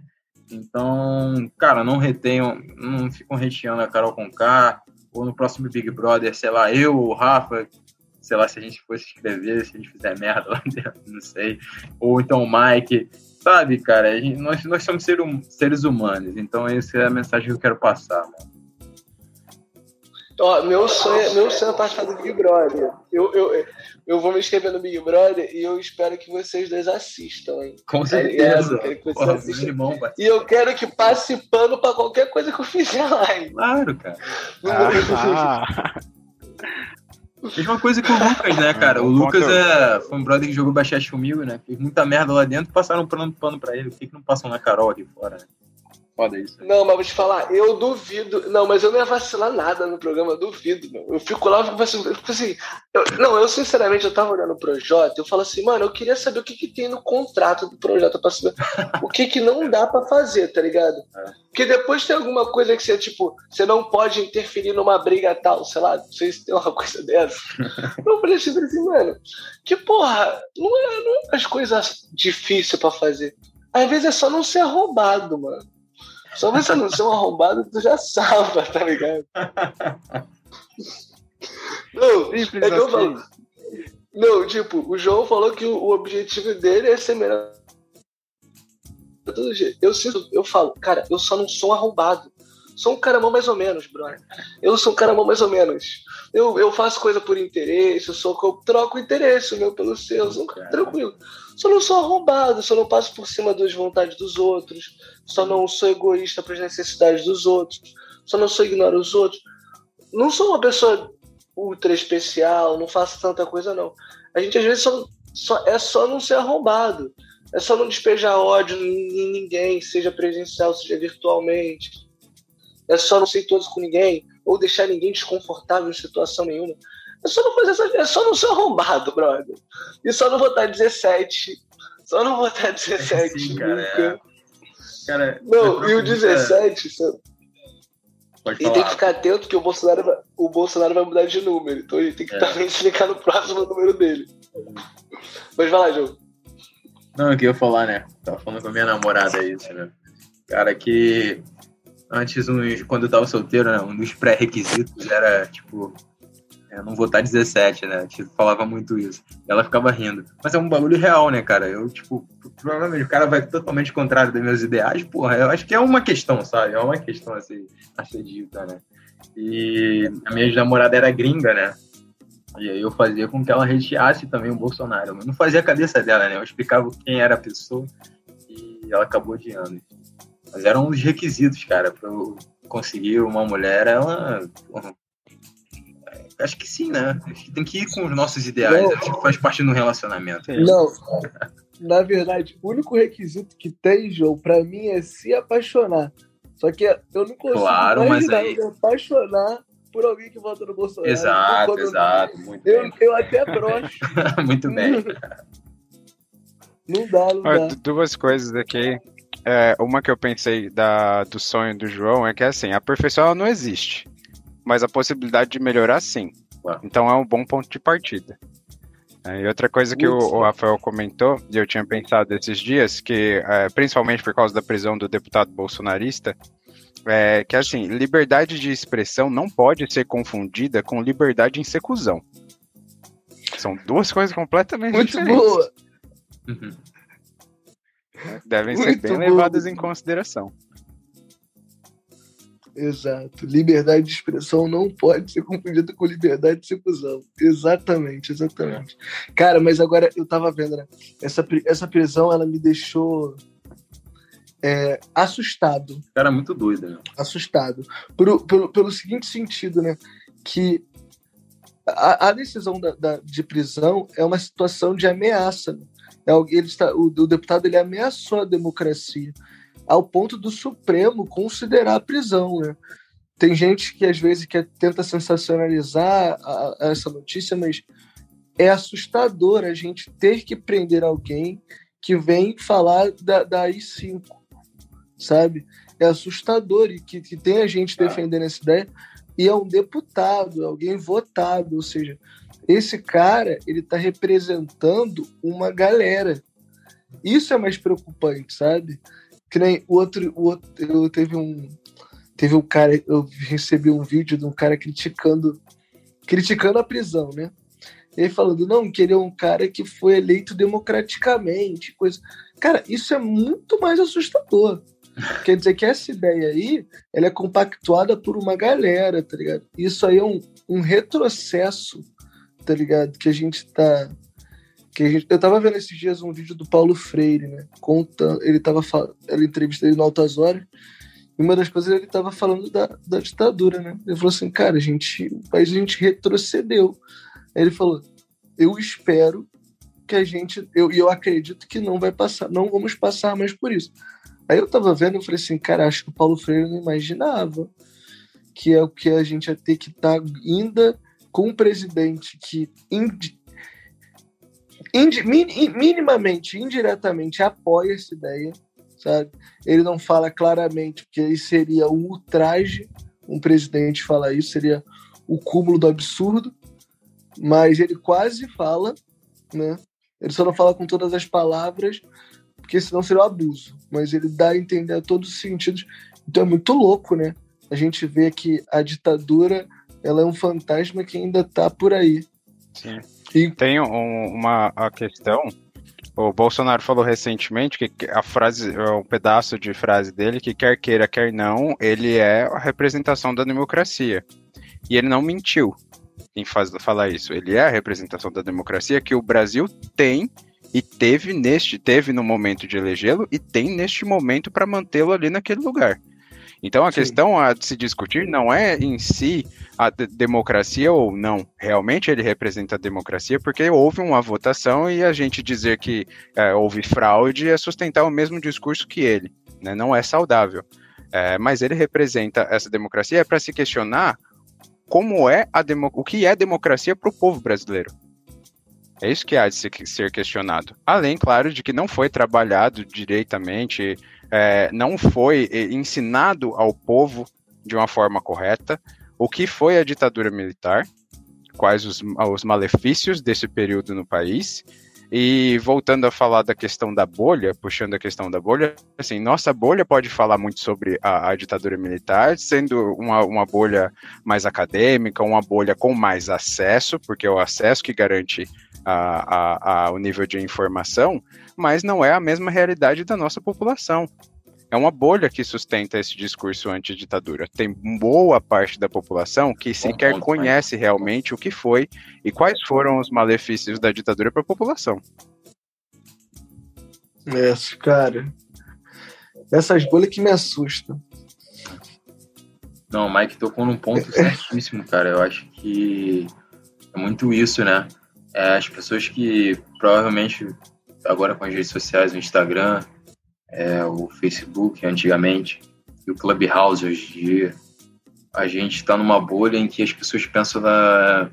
Então, cara, não retenham, não ficam reteando a Karol Conká, ou no próximo Big Brother, sei lá, eu ou o Rafa, sei lá, se a gente fosse escrever, se a gente fizer merda lá dentro, não sei, ou então o Mike, sabe, cara, a gente, nós, nós somos ser, seres humanos, então essa é a mensagem que eu quero passar, mano. Ó, meu sonho, meu sonho é participar do Big Brother. Eu, eu, eu vou me inscrever no Big Brother e eu espero que vocês dois assistam, hein? Com certeza. É, eu que Porra, irmão, e eu quero que passe pano pra qualquer coisa que eu fizer lá, hein? Claro, cara. Ah, mesma coisa que o Lucas, né, cara? O Lucas é, foi um brother que jogou basquete comigo, né? Fez muita merda lá dentro, passaram pano pra ele. Por que que não passam na Karol aqui fora, né? Foda isso. Não, mas vou te falar, eu duvido. Não, mas eu não ia vacilar nada no programa, eu duvido, meu. Eu fico lá, eu fico vacilando. Eu fico assim, eu, não, eu sinceramente, eu tava olhando o Projota, eu falo assim, mano, eu queria saber o que que tem no contrato do Projota pra saber o que que não dá pra fazer, tá ligado? Porque depois tem alguma coisa que você, tipo, você não pode interferir numa briga tal, sei lá, não sei se tem uma coisa dessa. Eu falei assim, mano, que porra, não é, não é umas coisas difíceis pra fazer. Às vezes é só não ser roubado, mano. Só você não ser um arrombado, tu já salva, tá ligado? Não, é que eu falo. Não, tipo, o João falou que o objetivo dele é ser melhor. Eu sinto, eu falo, cara, eu só não sou um arrombado. Sou um caramão mais ou menos, brother. Eu sou um caramão mais ou menos. Eu, eu faço coisa por interesse, eu, sou, eu troco interesse, o meu pelo seu, eu sou um cara tranquilo. Só não sou arrombado, só não passo por cima das vontades dos outros, só não sou egoísta para as necessidades dos outros, só não sou ignoro os outros. Não sou uma pessoa ultra especial, não faço tanta coisa, não. A gente, às vezes, só, só, é só não ser arrombado, é só não despejar ódio em ninguém, seja presencial, seja virtualmente. É só não ser todos com ninguém, ou deixar ninguém desconfortável em situação nenhuma. É só não fazer essa, é só não ser arrombado, brother. E só não votar dezessete. Só não votar dezessete. É sim, cara, nunca. É. Cara, não, e o dezessete. Sabe? Pode falar. E tem que ficar atento que o Bolsonaro vai, o Bolsonaro vai mudar de número. Então ele tem que é. também se ligar no próximo número dele. Mas vai lá, João. Não, o que eu ia falar, né? Tava falando com a minha namorada isso, né? Cara, que. Antes, uns, quando eu tava solteiro, né, um dos pré-requisitos era, tipo, é, não votar dezessete, né? Tipo, falava muito isso. E ela ficava rindo. Mas é um bagulho real, né, cara? Eu, tipo, provavelmente o cara vai totalmente contrário dos meus ideais, porra. Eu acho que é uma questão, sabe? É uma questão assim, a ser dita, né? E a minha ex-namorada era gringa, né? E aí eu fazia com que ela recheasse também o Bolsonaro. Eu não fazia a cabeça dela, né? Eu explicava quem era a pessoa e ela acabou odiando. Mas eram os requisitos, cara, pra eu conseguir uma mulher, ela... Porra, acho que sim, né? Acho que tem que ir com os nossos ideais, não, acho que faz parte do relacionamento. É não, na verdade, o único requisito que tem, João, pra mim é se apaixonar. Só que eu não consigo claro, imaginar mas aí... me apaixonar por alguém que vota no Bolsonaro. Exato, exato. Eu, muito eu, bem. eu até broxo. Muito bem. Não dá, não Olha, dá. Duas coisas aqui. É, uma que eu pensei da, do sonho do João é que, assim, a perfeição ela não existe, mas a possibilidade de melhorar, sim. Claro. Então é um bom ponto de partida. É, e outra coisa que o, o Rafael comentou, e eu tinha pensado esses dias, que é, principalmente por causa da prisão do deputado bolsonarista, é que, assim, liberdade de expressão não pode ser confundida com liberdade em secusão. São duas coisas completamente Muito diferentes. Muito boa! Uhum. Devem ser Muito bem bom. levadas em consideração. Exato. Liberdade de expressão não pode ser confundida com liberdade de secusão. Exatamente, exatamente. É. Cara, mas agora eu tava vendo, né? Essa, essa prisão, ela me deixou é, assustado. Cara, muito doido, né? Assustado. Pelo, pelo, pelo seguinte sentido, né? Que a, a decisão da, da, de prisão é uma situação de ameaça, né? Ele está, o, o deputado ele ameaçou a democracia. ao ponto do Supremo considerar a prisão, né? Tem gente que às vezes quer, tenta sensacionalizar a, a essa notícia, mas é assustador a gente ter que prender alguém que vem falar da, da I cinco, sabe? É assustador e que, que tem a gente defendendo essa ideia, e é um deputado, é alguém votado, ou seja, esse cara, ele tá representando uma galera. Isso é mais preocupante, sabe? Que nem o outro, o outro eu teve um teve um cara, eu recebi um vídeo de um cara criticando criticando a prisão, né? Ele falando, não, que ele é um cara que foi eleito democraticamente, coisa... Cara, isso é muito mais assustador. Quer dizer que essa ideia aí, ela é compactuada por uma galera, tá ligado? Isso aí é um, um retrocesso, tá ligado? Que a gente tá... Que a gente... Eu tava vendo esses dias um vídeo do Paulo Freire, né? Contando... Ele tava falando... Ele entrevistou ele no Altas Horas, e uma das coisas ele tava falando da, da ditadura, né? Ele falou assim, cara, a gente... o país a gente retrocedeu. Aí ele falou, eu espero que a gente... E eu, eu acredito que não vai passar, não vamos passar mais por isso. Aí eu tava vendo e falei assim, cara, acho que o Paulo Freire não imaginava que é o que a gente ia ter que estar tá ainda com um presidente que indi, indi, min, minimamente, indiretamente apoia essa ideia, sabe? Ele não fala claramente, porque aí seria um ultraje, um presidente falar isso, seria o cúmulo do absurdo, mas ele quase fala, né? Ele só não fala com todas as palavras, porque senão seria um abuso, mas ele dá a entender a todos os sentidos. Então é muito louco, né? A gente vê que a ditadura, ela é um fantasma que ainda tá por aí. Sim. E... Tem um, uma a questão, o Bolsonaro falou recentemente que a frase, um pedaço de frase dele, que quer queira, quer não, ele é a representação da democracia. E ele não mentiu em falar isso. Ele é a representação da democracia que o Brasil tem e teve neste, teve no momento de elegê-lo e tem neste momento para mantê-lo ali naquele lugar. Então a Sim. questão a se discutir não é em si a de- democracia ou não. Realmente ele representa a democracia porque houve uma votação e a gente dizer que é, houve fraude é sustentar o mesmo discurso que ele, né? Não é saudável. É, mas ele representa essa democracia, é para se questionar como é a demo- o que é democracia para o povo brasileiro. É isso que há de ser questionado. Além, claro, de que não foi trabalhado direitamente, é, não foi ensinado ao povo de uma forma correta o que foi a ditadura militar, quais os, os malefícios desse período no país. E voltando a falar da questão da bolha, puxando a questão da bolha, assim, nossa bolha pode falar muito sobre a, a ditadura militar, sendo uma, uma bolha mais acadêmica, uma bolha com mais acesso, porque é o acesso que garante a, a, a, o nível de informação, mas não é a mesma realidade da nossa população. É uma bolha que sustenta esse discurso anti-ditadura. Tem boa parte da população que sequer conhece realmente o que foi e quais foram os malefícios da ditadura para a população. É, cara. Essas bolhas que me assustam. Não, o Mike tocou num ponto certíssimo, cara. Eu acho que é muito isso, né? É, as pessoas que provavelmente agora com as redes sociais, o Instagram... É, o Facebook antigamente e o Clubhouse hoje em dia, a gente está numa bolha em que as pessoas pensam da,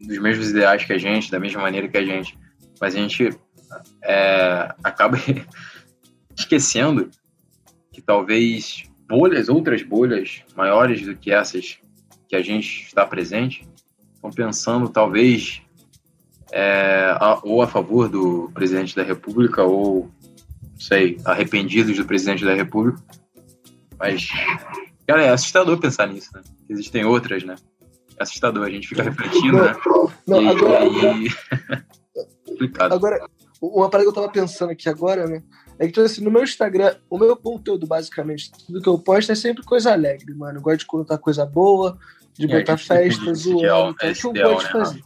dos mesmos ideais que a gente, da mesma maneira que a gente, mas a gente é, acaba esquecendo que talvez bolhas, outras bolhas maiores do que essas que a gente está presente, estão pensando talvez é, a, ou a favor do presidente da República ou sei, arrependidos do presidente da República, mas cara, é assustador pensar nisso, né? Existem outras, né? É assustador, a gente fica refletindo, não, né? Não, e, agora, e... complicado. Agora, uma parada que eu tava pensando aqui agora, né? É que, assim, no meu Instagram, o meu conteúdo, basicamente, tudo que eu posto é sempre coisa alegre, mano. Eu gosto de contar coisa boa, de botar festas, o que eu gosto de fazer.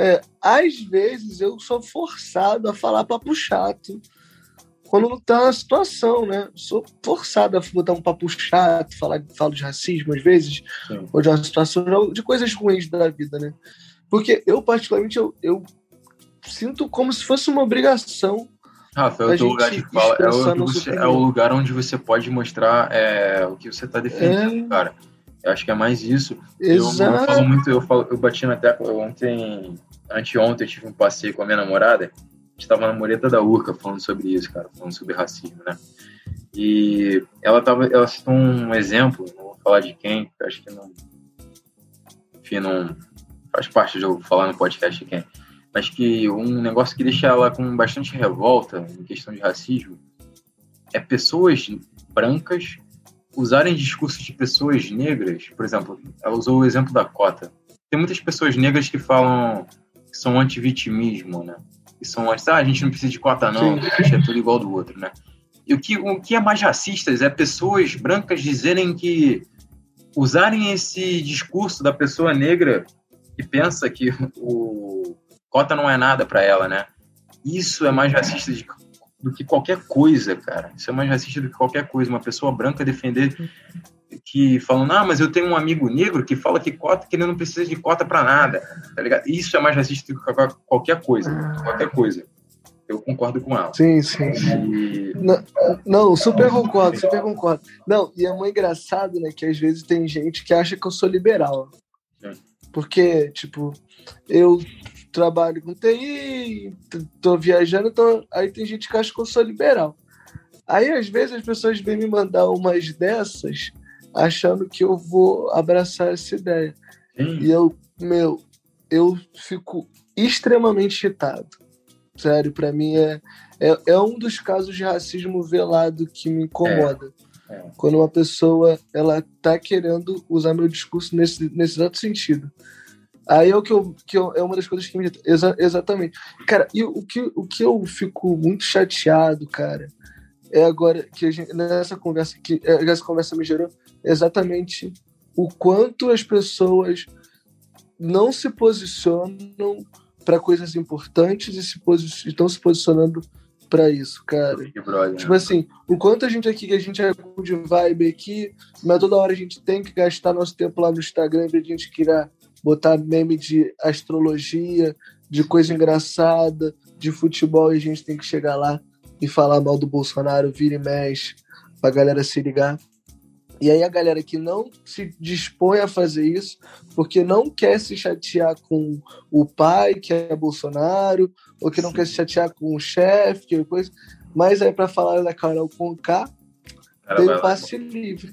É, às vezes eu sou forçado a falar papo chato quando não tá na situação, né? Sou forçado a botar um papo chato, falar, falo de racismo às vezes, Sim. ou de uma situação, de coisas ruins da vida, né? Porque eu, particularmente, eu, eu sinto como se fosse uma obrigação Rafa, é o teu lugar de fala, é o, você, é o lugar onde você pode mostrar é, o que você está defendendo, é... cara. Eu acho que é mais isso. Exato. Eu, eu falo muito, eu, falo, eu bati na tecla ontem, anteontem, eu tive um passeio com a minha namorada, a gente estava na Moreta da Urca falando sobre isso, cara, falando sobre racismo, né? E ela, tava, ela citou um exemplo, não vou falar de quem, acho que não... Enfim, não faz parte de eu falar no podcast de quem. Mas que um negócio que deixa ela com bastante revolta em questão de racismo é pessoas brancas usarem discursos de pessoas negras. Por exemplo, ela usou o exemplo da cota. Tem muitas pessoas negras que falam que são anti-vitimismo, né? Que são anti, ah, a gente não precisa de cota não, a gente é tudo igual do outro, né? E o que, o que é mais racista é pessoas brancas dizerem que usarem esse discurso da pessoa negra que pensa que o cota não é nada para ela, né? Isso é mais racista de, do que qualquer coisa, cara. Isso é mais racista do que qualquer coisa. Uma pessoa branca defender que falando, ah, mas eu tenho um amigo negro que fala que cota, que ele não precisa de cota para nada, tá ligado? Isso é mais racista do que qualquer coisa, qualquer coisa. Eu concordo com ela. Sim, sim. E... Não, não, super concordo, super concordo. Não, e é muito engraçado, né, que às vezes tem gente que acha que eu sou liberal. Sim. Porque, tipo, eu trabalho com T I, tô viajando, então aí tem gente que acha que eu sou liberal. Aí, às vezes, as pessoas vêm me mandar umas dessas achando que eu vou abraçar essa ideia. Sim. E eu, meu, eu fico extremamente irritado. Sério, pra mim é, é, é um dos casos de racismo velado que me incomoda. É, é. Quando uma pessoa, ela tá querendo usar meu discurso nesse, nesse exato sentido. Aí é o que eu, que eu, é uma das coisas que me irrita. Exa, exatamente. Cara, e o que, o que eu fico muito chateado, cara, é agora que a gente, nessa conversa que essa conversa me gerou exatamente o quanto as pessoas não se posicionam para coisas importantes e se posi- estão se posicionando para isso, cara. Brother, tipo né? assim, o quanto a gente aqui, que a gente é de vibe aqui, mas toda hora a gente tem que gastar nosso tempo lá no Instagram pra gente querer botar meme de astrologia, de coisa engraçada, de futebol, e a gente tem que chegar lá e falar mal do Bolsonaro, vira e mexe, pra galera se ligar. E aí a galera que não se dispõe a fazer isso, porque não quer se chatear com o pai, que é Bolsonaro, ou que não Sim. quer se chatear com o chefe, que coisa. Mas aí, para falar da Karol Conká, tem um passe livre.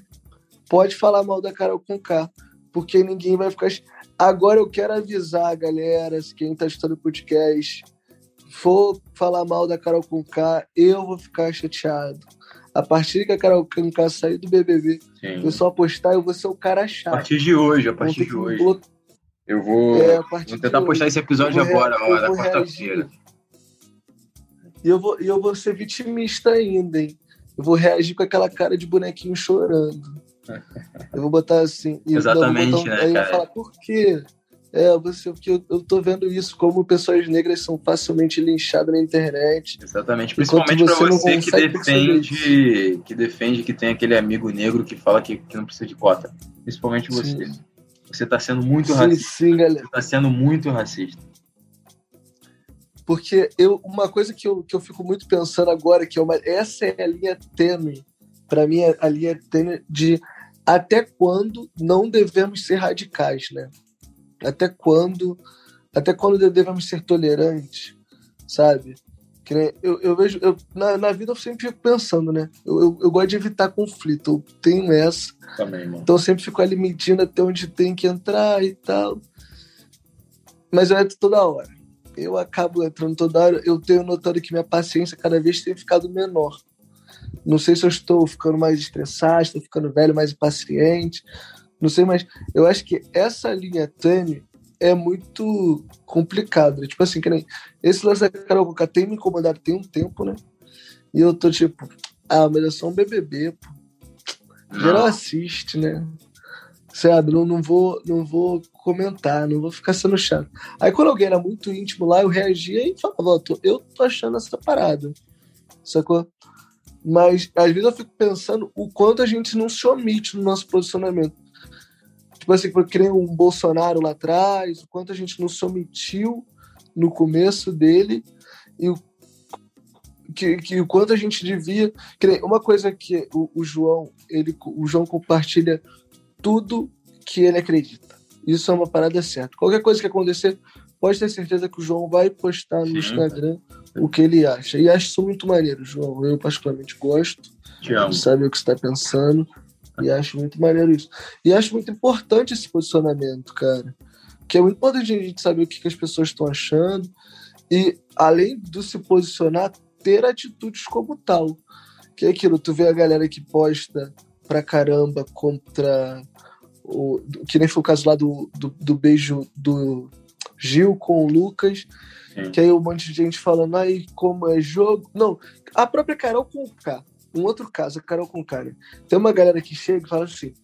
Pode falar mal da Karol Conká, porque ninguém vai ficar... Agora eu quero avisar a galera, quem está assistindo o podcast, for falar mal da Karol Conká, eu vou ficar chateado. A partir que a Karol Conká sair do B B B, Sim. eu só postar, eu vou ser o cara chato. A partir de hoje, a partir de hoje. Bloque... Eu vou, é, vou tentar postar hoje. Esse episódio agora, ó, da quarta-feira. E eu vou, eu vou ser vitimista ainda, hein? Eu vou reagir com aquela cara de bonequinho chorando. Eu vou botar assim... Exatamente, eu botar um... né, aí cara? Aí eu vou falar, por quê? É, você, porque eu, eu tô vendo isso, como pessoas negras são facilmente linchadas na internet. Exatamente, principalmente para você, você que defende que defende que tem aquele amigo negro que fala que, que não precisa de cota. Principalmente você. Sim. Você tá sendo muito sim, racista. Sim, galera. Você tá sendo muito racista. Porque eu, uma coisa que eu, que eu fico muito pensando agora, que é uma, essa é a linha tênue, para mim a linha tênue de até quando não devemos ser radicais, né? Até quando, até quando devemos ser tolerantes, sabe? Que nem, eu, eu vejo, eu, na, na vida eu sempre fico pensando, né? Eu, eu, eu gosto de evitar conflito, eu tenho essa. Também, mano. Então eu sempre fico ali medindo até onde tem que entrar e tal. Mas eu entro toda hora. Eu acabo entrando toda hora. Eu tenho notado que minha paciência cada vez tem ficado menor. Não sei se eu estou ficando mais estressado, estou ficando velho, mais impaciente... Não sei, mas eu acho que essa linha tênue é muito complicada. Né? Tipo assim, que nem esse lance da Karol Conká tem me incomodado tem um tempo, né? E eu tô tipo, ah, mas é só um B B B, pô. Geral assiste, né? Sabe? Não, não, vou, não vou comentar, não vou ficar sendo chato. Aí quando alguém era muito íntimo lá, eu reagia e falava, ó, eu tô achando essa parada. Sacou? Mas às vezes eu fico pensando o quanto a gente não se omite no nosso posicionamento. Tipo assim, que criou um Bolsonaro lá atrás, o quanto a gente não se omitiu no começo dele, e o que, que o quanto a gente devia... Uma coisa que o, o João, ele, o João compartilha tudo que ele acredita. Isso é uma parada certa. Qualquer coisa que acontecer, pode ter certeza que o João vai postar no Sim. Instagram o que ele acha. E acho isso muito maneiro, João. Eu particularmente gosto. Sabe o que você está pensando. E acho muito maneiro isso. E acho muito importante esse posicionamento, cara. Que é muito importante a gente saber o que, que as pessoas estão achando. E, além do se posicionar, ter atitudes como tal. Que é aquilo, tu vê a galera que posta pra caramba contra... O, que nem foi o caso lá do, do, do beijo do Gil com o Lucas. Sim. Que aí um monte de gente falando, ai, como é jogo... Não, a própria Karol Conká. Um outro caso, a Karol Conká. Né? Tem uma galera que chega e fala assim,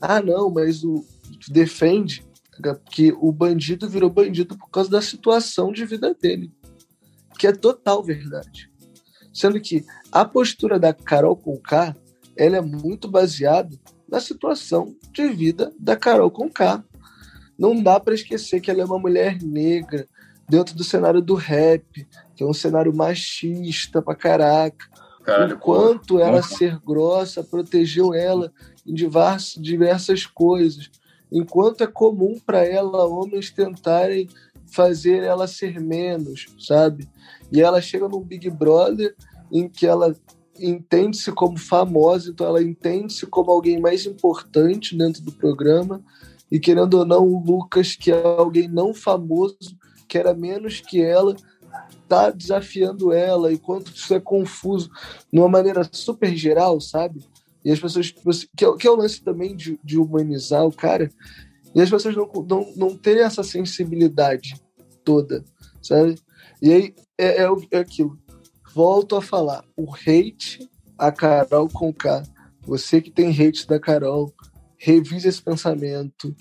ah, não, mas o defende... que o bandido virou bandido por causa da situação de vida dele, que é total verdade. Sendo que a postura da Karol Conká, ela é muito baseada na situação de vida da Karol Conká. Não dá para esquecer que ela é uma mulher negra dentro do cenário do rap, que é um cenário machista pra caraca. Caralho, o quanto porra. ela ser grossa protegeu ela em diversas, diversas coisas. Enquanto é comum para ela homens tentarem fazer ela ser menos, sabe? E ela chega num Big Brother em que ela entende-se como famosa, então ela entende-se como alguém mais importante dentro do programa, e querendo ou não, o Lucas, que é alguém não famoso, que era menos que ela, tá desafiando ela, e quanto isso é confuso, de uma maneira super geral, sabe? E as pessoas, que é, que é o lance também de, de humanizar o cara, e as pessoas não, não, não terem essa sensibilidade toda, sabe? E aí é, é, é aquilo. Volto a falar, o hate a Karol Conká. Você que tem hate da Karol, revise esse pensamento,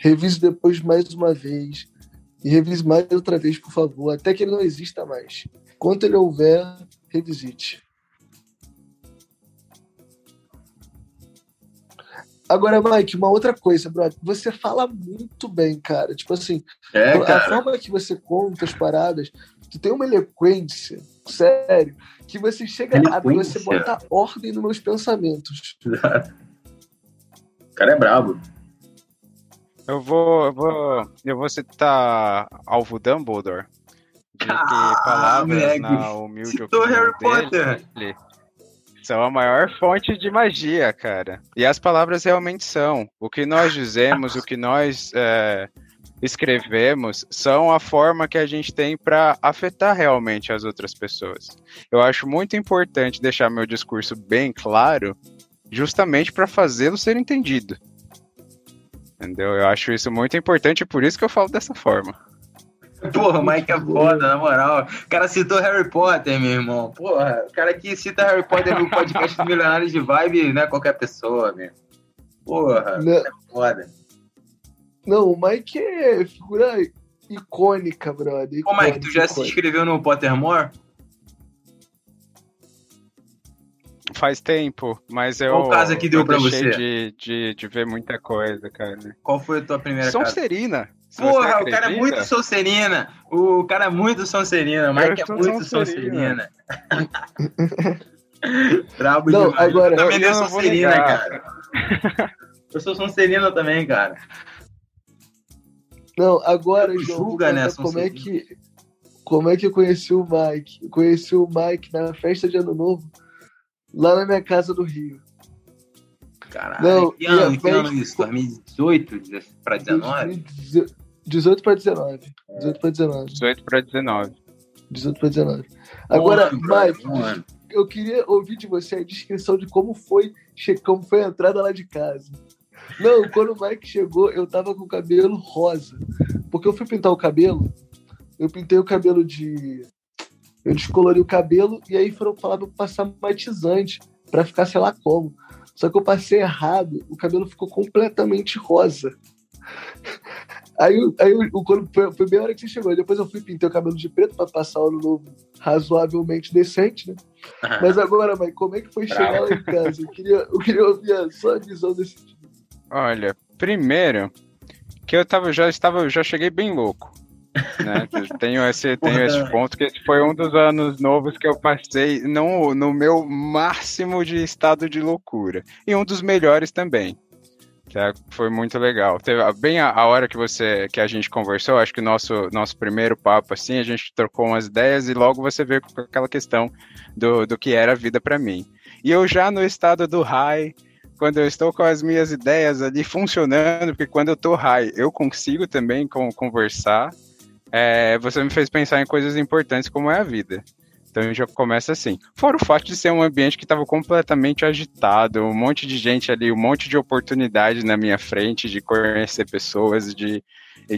revise depois mais uma vez, e revise mais outra vez, por favor, até que ele não exista mais. Enquanto ele houver, revisite. Agora, Mike, uma outra coisa, brother. Você fala muito bem, cara. Tipo assim, é, cara. A forma que você conta as paradas, tu tem uma eloquência, sério, que você chega a você bota ordem nos meus pensamentos. Exato. O cara é brabo. Eu vou, eu vou, eu vou citar Alvo Dumbledore. De que ah, palavras amigo. na humilde Citou Harry Potter. Dele. São a maior fonte de magia, cara. E as palavras realmente são. O que nós dizemos, o que nós é, escrevemos, são a forma que a gente tem para afetar realmente as outras pessoas. Eu acho muito importante deixar meu discurso bem claro, justamente para fazê-lo ser entendido. Entendeu? Eu acho isso muito importante e por isso que eu falo dessa forma. Porra, o Mike é foda, na moral. O cara citou Harry Potter, meu irmão. Porra, o cara que cita Harry Potter no podcast do Milionários de Vibe não é qualquer pessoa, meu. Porra, não. É foda. Não, o Mike é figura icônica, brother. Icônica, Ô, Mike, tu já icônica. se inscreveu no Pottermore? Faz tempo, mas eu, Qual casa que deu eu pra deixei você? De, de, de ver muita coisa, cara. Qual foi a tua primeira Sonserina. casa? Sonserina. Se Porra, o cara é muito Sonserina. O cara é muito Sonserina. O Mike é muito Sonserina. Brabo demais. Agora, eu também eu sou Sonserina, cara. Eu sou Sonserina também, cara. Não, agora, João, julga, né, como é que como é que eu conheci o Mike? Eu conheci o Mike na festa de Ano Novo, lá na minha casa do Rio. Caralho, não, que ano, que ano isso? dois mil e dezoito para dezenove? dezoito para dezenove. dezoito para dezenove. dezoito para dezenove. dezoito para dezenove. Agora, Mike, eu queria ouvir de você a descrição de como foi, como foi a entrada lá de casa. Não, quando o Mike chegou, eu tava com o cabelo rosa. Porque eu fui pintar o cabelo, eu pintei o cabelo de... Eu descolori o cabelo e aí foram falar pra passar matizante, pra ficar sei lá como. Só que eu passei errado, o cabelo ficou completamente rosa. Aí, aí quando, foi bem a hora que você chegou. Depois eu fui pintar o cabelo de preto para passar o ano novo razoavelmente decente, né? Ah, mas agora, mãe, como é que foi bravo. chegar lá em casa? Eu queria, eu queria ouvir a sua visão desse tipo. Olha, primeiro, que eu tava, já, estava, já cheguei bem louco. Né? Tenho esse, tenho esse ponto, que esse foi um dos anos novos que eu passei no, no meu máximo de estado de loucura. E um dos melhores também. Tá? Foi muito legal. Teve, bem a, a hora que, você, que a gente conversou, acho que o nosso, nosso primeiro papo, assim, a gente trocou umas ideias e logo você veio com aquela questão do, do que era a vida para mim. E eu já no estado do high... Quando eu estou com as minhas ideias ali funcionando, porque quando eu estou high, eu consigo também com, conversar, é, você me fez pensar em coisas importantes como é a vida. Então eu já começo assim. Fora o fato de ser um ambiente que estava completamente agitado, um monte de gente ali, um monte de oportunidade na minha frente de conhecer pessoas, de,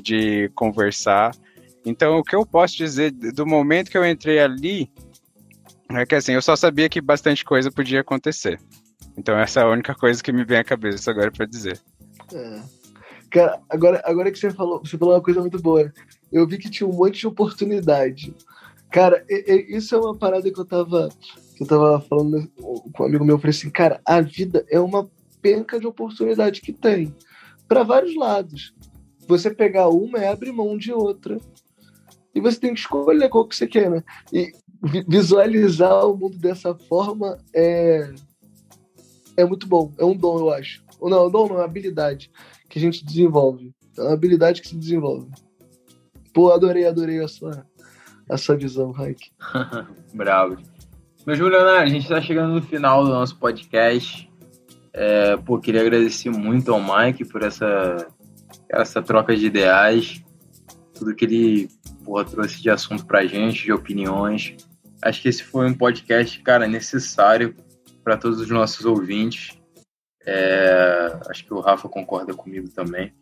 de conversar. Então o que eu posso dizer do momento que eu entrei ali, é que assim, eu só sabia que bastante coisa podia acontecer. Então essa é a única coisa que me vem à cabeça agora pra dizer. É. Cara, agora, agora que você falou, você falou uma coisa muito boa, né? Eu vi que tinha um monte de oportunidade. Cara, e, e, isso é uma parada que eu tava, que eu tava falando com um amigo meu, eu falei assim, cara, a vida é uma penca de oportunidade que tem, pra vários lados. Você pegar uma é abrir mão de outra. E você tem que escolher qual que você quer, né? E visualizar o mundo dessa forma é... É muito bom, é um dom, eu acho. Ou não, dom não, é uma habilidade que a gente desenvolve. É uma habilidade que se desenvolve. Pô, adorei, adorei a sua, a sua visão, Raik. Bravo. Meu Juliana, a gente tá chegando no final do nosso podcast. É, pô, queria agradecer muito ao Mike por essa, essa troca de ideais. Tudo que ele pô, trouxe de assunto pra gente, de opiniões. Acho que esse foi um podcast, cara, necessário para todos os nossos ouvintes. É, acho que o Rafa concorda comigo também.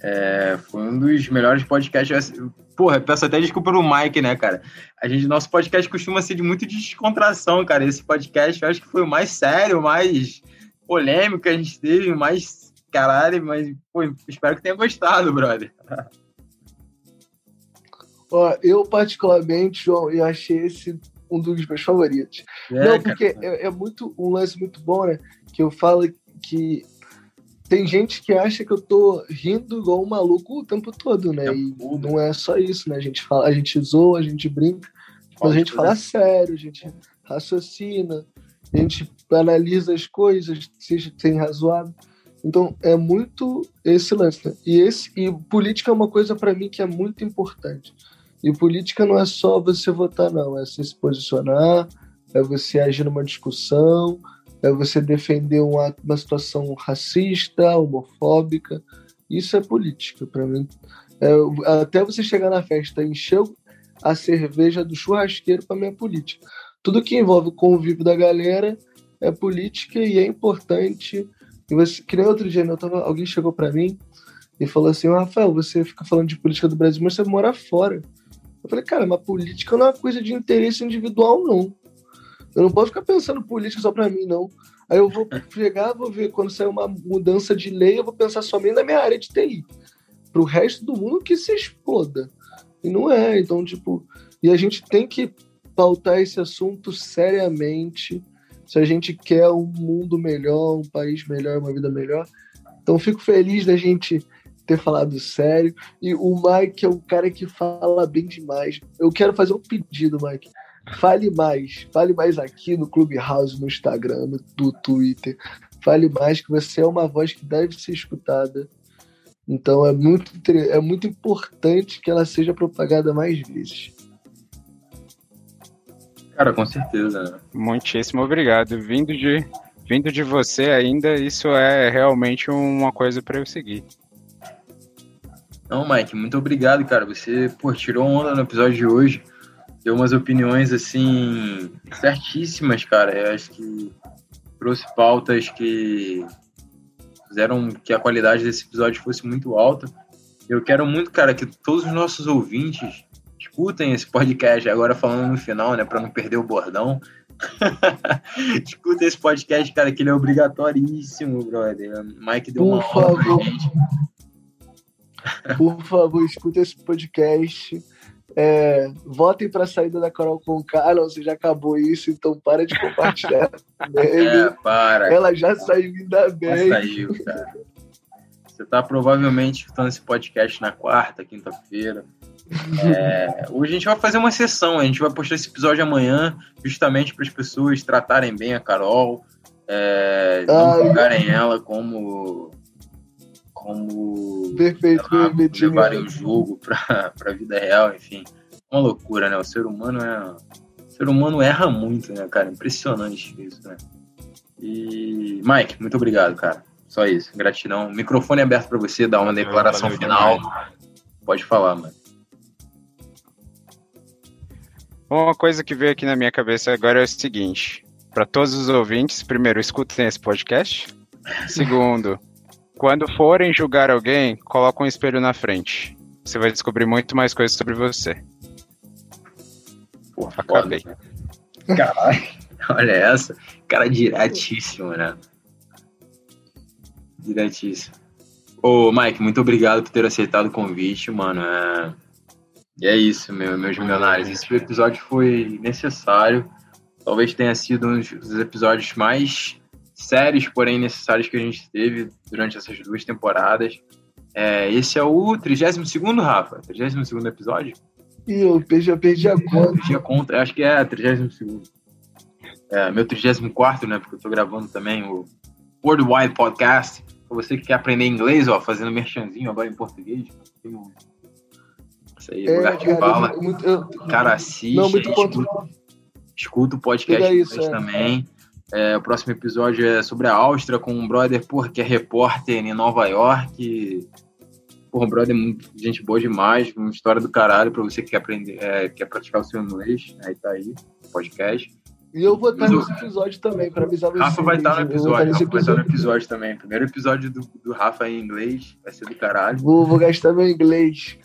É, foi um dos melhores podcasts. Porra, peço até desculpa pro Mike, né, cara? A gente, nosso podcast costuma ser de muito descontração, cara. Esse podcast eu acho que foi o mais sério, o mais polêmico que a gente teve, mais caralho, mas pô, espero que tenha gostado, brother. Ó, eu particularmente, João, eu achei esse um dos meus favoritos. É, não, porque é, é muito, um lance muito bom, né? Que eu falo que tem gente que acha que eu tô rindo igual um maluco o tempo todo, né? E não é só isso, né? A gente fala, a gente zoa, a gente brinca, mas a gente fala sério, a gente raciocina, a gente analisa as coisas, seja tem razoado. Então, é muito esse lance, né? E, esse, e política é uma coisa para mim que é muito importante. E política não é só você votar, não. É você se posicionar, é você agir numa discussão, é você defender um ato, uma situação racista, homofóbica. Isso é política, para mim. É, até você chegar na festa e encher a cerveja do churrasqueiro, para mim é política. Tudo que envolve o convívio da galera é política e é importante. E você, que nem outro dia, eu tava, alguém chegou para mim e falou assim, Rafael, você fica falando de política do Brasil, mas você mora fora. Eu falei, cara, mas política não é uma coisa de interesse individual, não. Eu não posso ficar pensando política só pra mim, não. Aí eu vou chegar, vou ver, quando sair uma mudança de lei, eu vou pensar somente na minha área de T I. Pro resto do mundo que se exploda. E não é, então, tipo... E a gente tem que pautar esse assunto seriamente, se a gente quer um mundo melhor, um país melhor, uma vida melhor. Então, fico feliz da gente... ter falado sério, e o Mike é um cara que fala bem demais. Eu quero fazer um pedido, Mike. Fale mais, fale mais aqui no Clubhouse, no Instagram, no, no Twitter. Fale mais, que você é uma voz que deve ser escutada. Então é muito, é muito importante que ela seja propagada mais vezes. Cara, com certeza. Muitíssimo obrigado. Vindo de, vindo de você ainda, isso é realmente uma coisa para eu seguir. Não, Mike, muito obrigado, cara. Você, pô, tirou onda no episódio de hoje. Deu umas opiniões, assim, certíssimas, cara. Eu acho que trouxe pautas que fizeram que a qualidade desse episódio fosse muito alta. Eu quero muito, cara, que todos os nossos ouvintes escutem esse podcast. Agora falando no final, né, pra não perder o bordão. Escuta esse podcast, cara, que ele é obrigatoríssimo, brother. Mike deu uma onda pra gente. Por favor, escuta esse podcast. É, votem para a saída da Karol Conká. Ah, não, você já acabou isso, então para de compartilhar. É, para, ela já saiu, ainda bem. Já saiu, cara. Você está provavelmente escutando esse podcast na quarta, quinta-feira. É, hoje a gente vai fazer uma sessão, a gente vai postar esse episódio amanhã, justamente para as pessoas tratarem bem a Karol, é, não julgarem ela como... como perfeito, lá, levarem o jogo para a vida real, enfim. Uma loucura, né? O ser humano é... O ser humano erra muito, né, cara? Impressionante isso, né? E... Mike, muito obrigado, cara. Só isso. Gratidão. Microfone é aberto para você dar uma declaração valeu, final. Demais. Pode falar, mano. Uma coisa que veio aqui na minha cabeça agora é o seguinte. Para todos os ouvintes, primeiro, escutem esse podcast. Segundo... Quando forem julgar alguém, coloca um espelho na frente. Você vai descobrir muito mais coisas sobre você. Porra, acabei. Foda, né? Caralho, olha essa. Cara diretíssimo, né? Diretíssimo. Ô, Mike, muito obrigado por ter aceitado o convite, mano. É... E é isso, meu, meus milionários. Esse episódio foi necessário. Talvez tenha sido um dos episódios mais... sérios, porém necessários que a gente teve durante essas duas temporadas. É, esse é o trigésimo segundo, Rafa? trigésimo segundo episódio? Ih, eu já perdi a conta. Perdi a conta, acho que é trigésimo segundo. É, meu trigésimo quarto, né? Porque eu tô gravando também o Worldwide Podcast. Pra você que quer aprender inglês, ó, fazendo merchanzinho agora em português. Tem um... Isso aí, é, lugar de fala. Cara, assiste, não, muito escuta, escuta o podcast isso, é. também. É, o próximo episódio é sobre a Áustria com um brother, porra, que é repórter em Nova York. Porra, um brother muito gente boa demais, uma história do caralho pra você que quer aprender, é, quer praticar o seu inglês. Aí tá aí, podcast. E eu vou estar nesse episódio também, pra avisar vocês. Rafa vai estar no episódio, Rafa vai estar no episódio também. Primeiro episódio do, do Rafa em inglês, vai ser do caralho. Vou, vou gastar meu inglês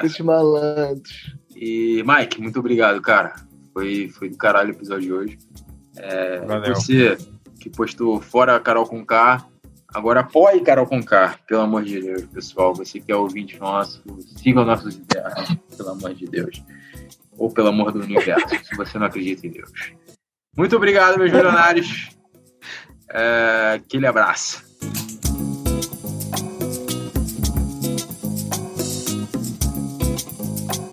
com esses malandros. E, Mike, muito obrigado, cara. Foi, foi do caralho o episódio de hoje. É, você que postou fora Karol Conká, agora apoie Karol Conká, pelo amor de Deus, pessoal. Você que é ouvinte nosso, siga nossos ideais, pelo amor de Deus. Ou pelo amor do universo, se você não acredita em Deus. Muito obrigado, meus milionários. É, aquele abraço.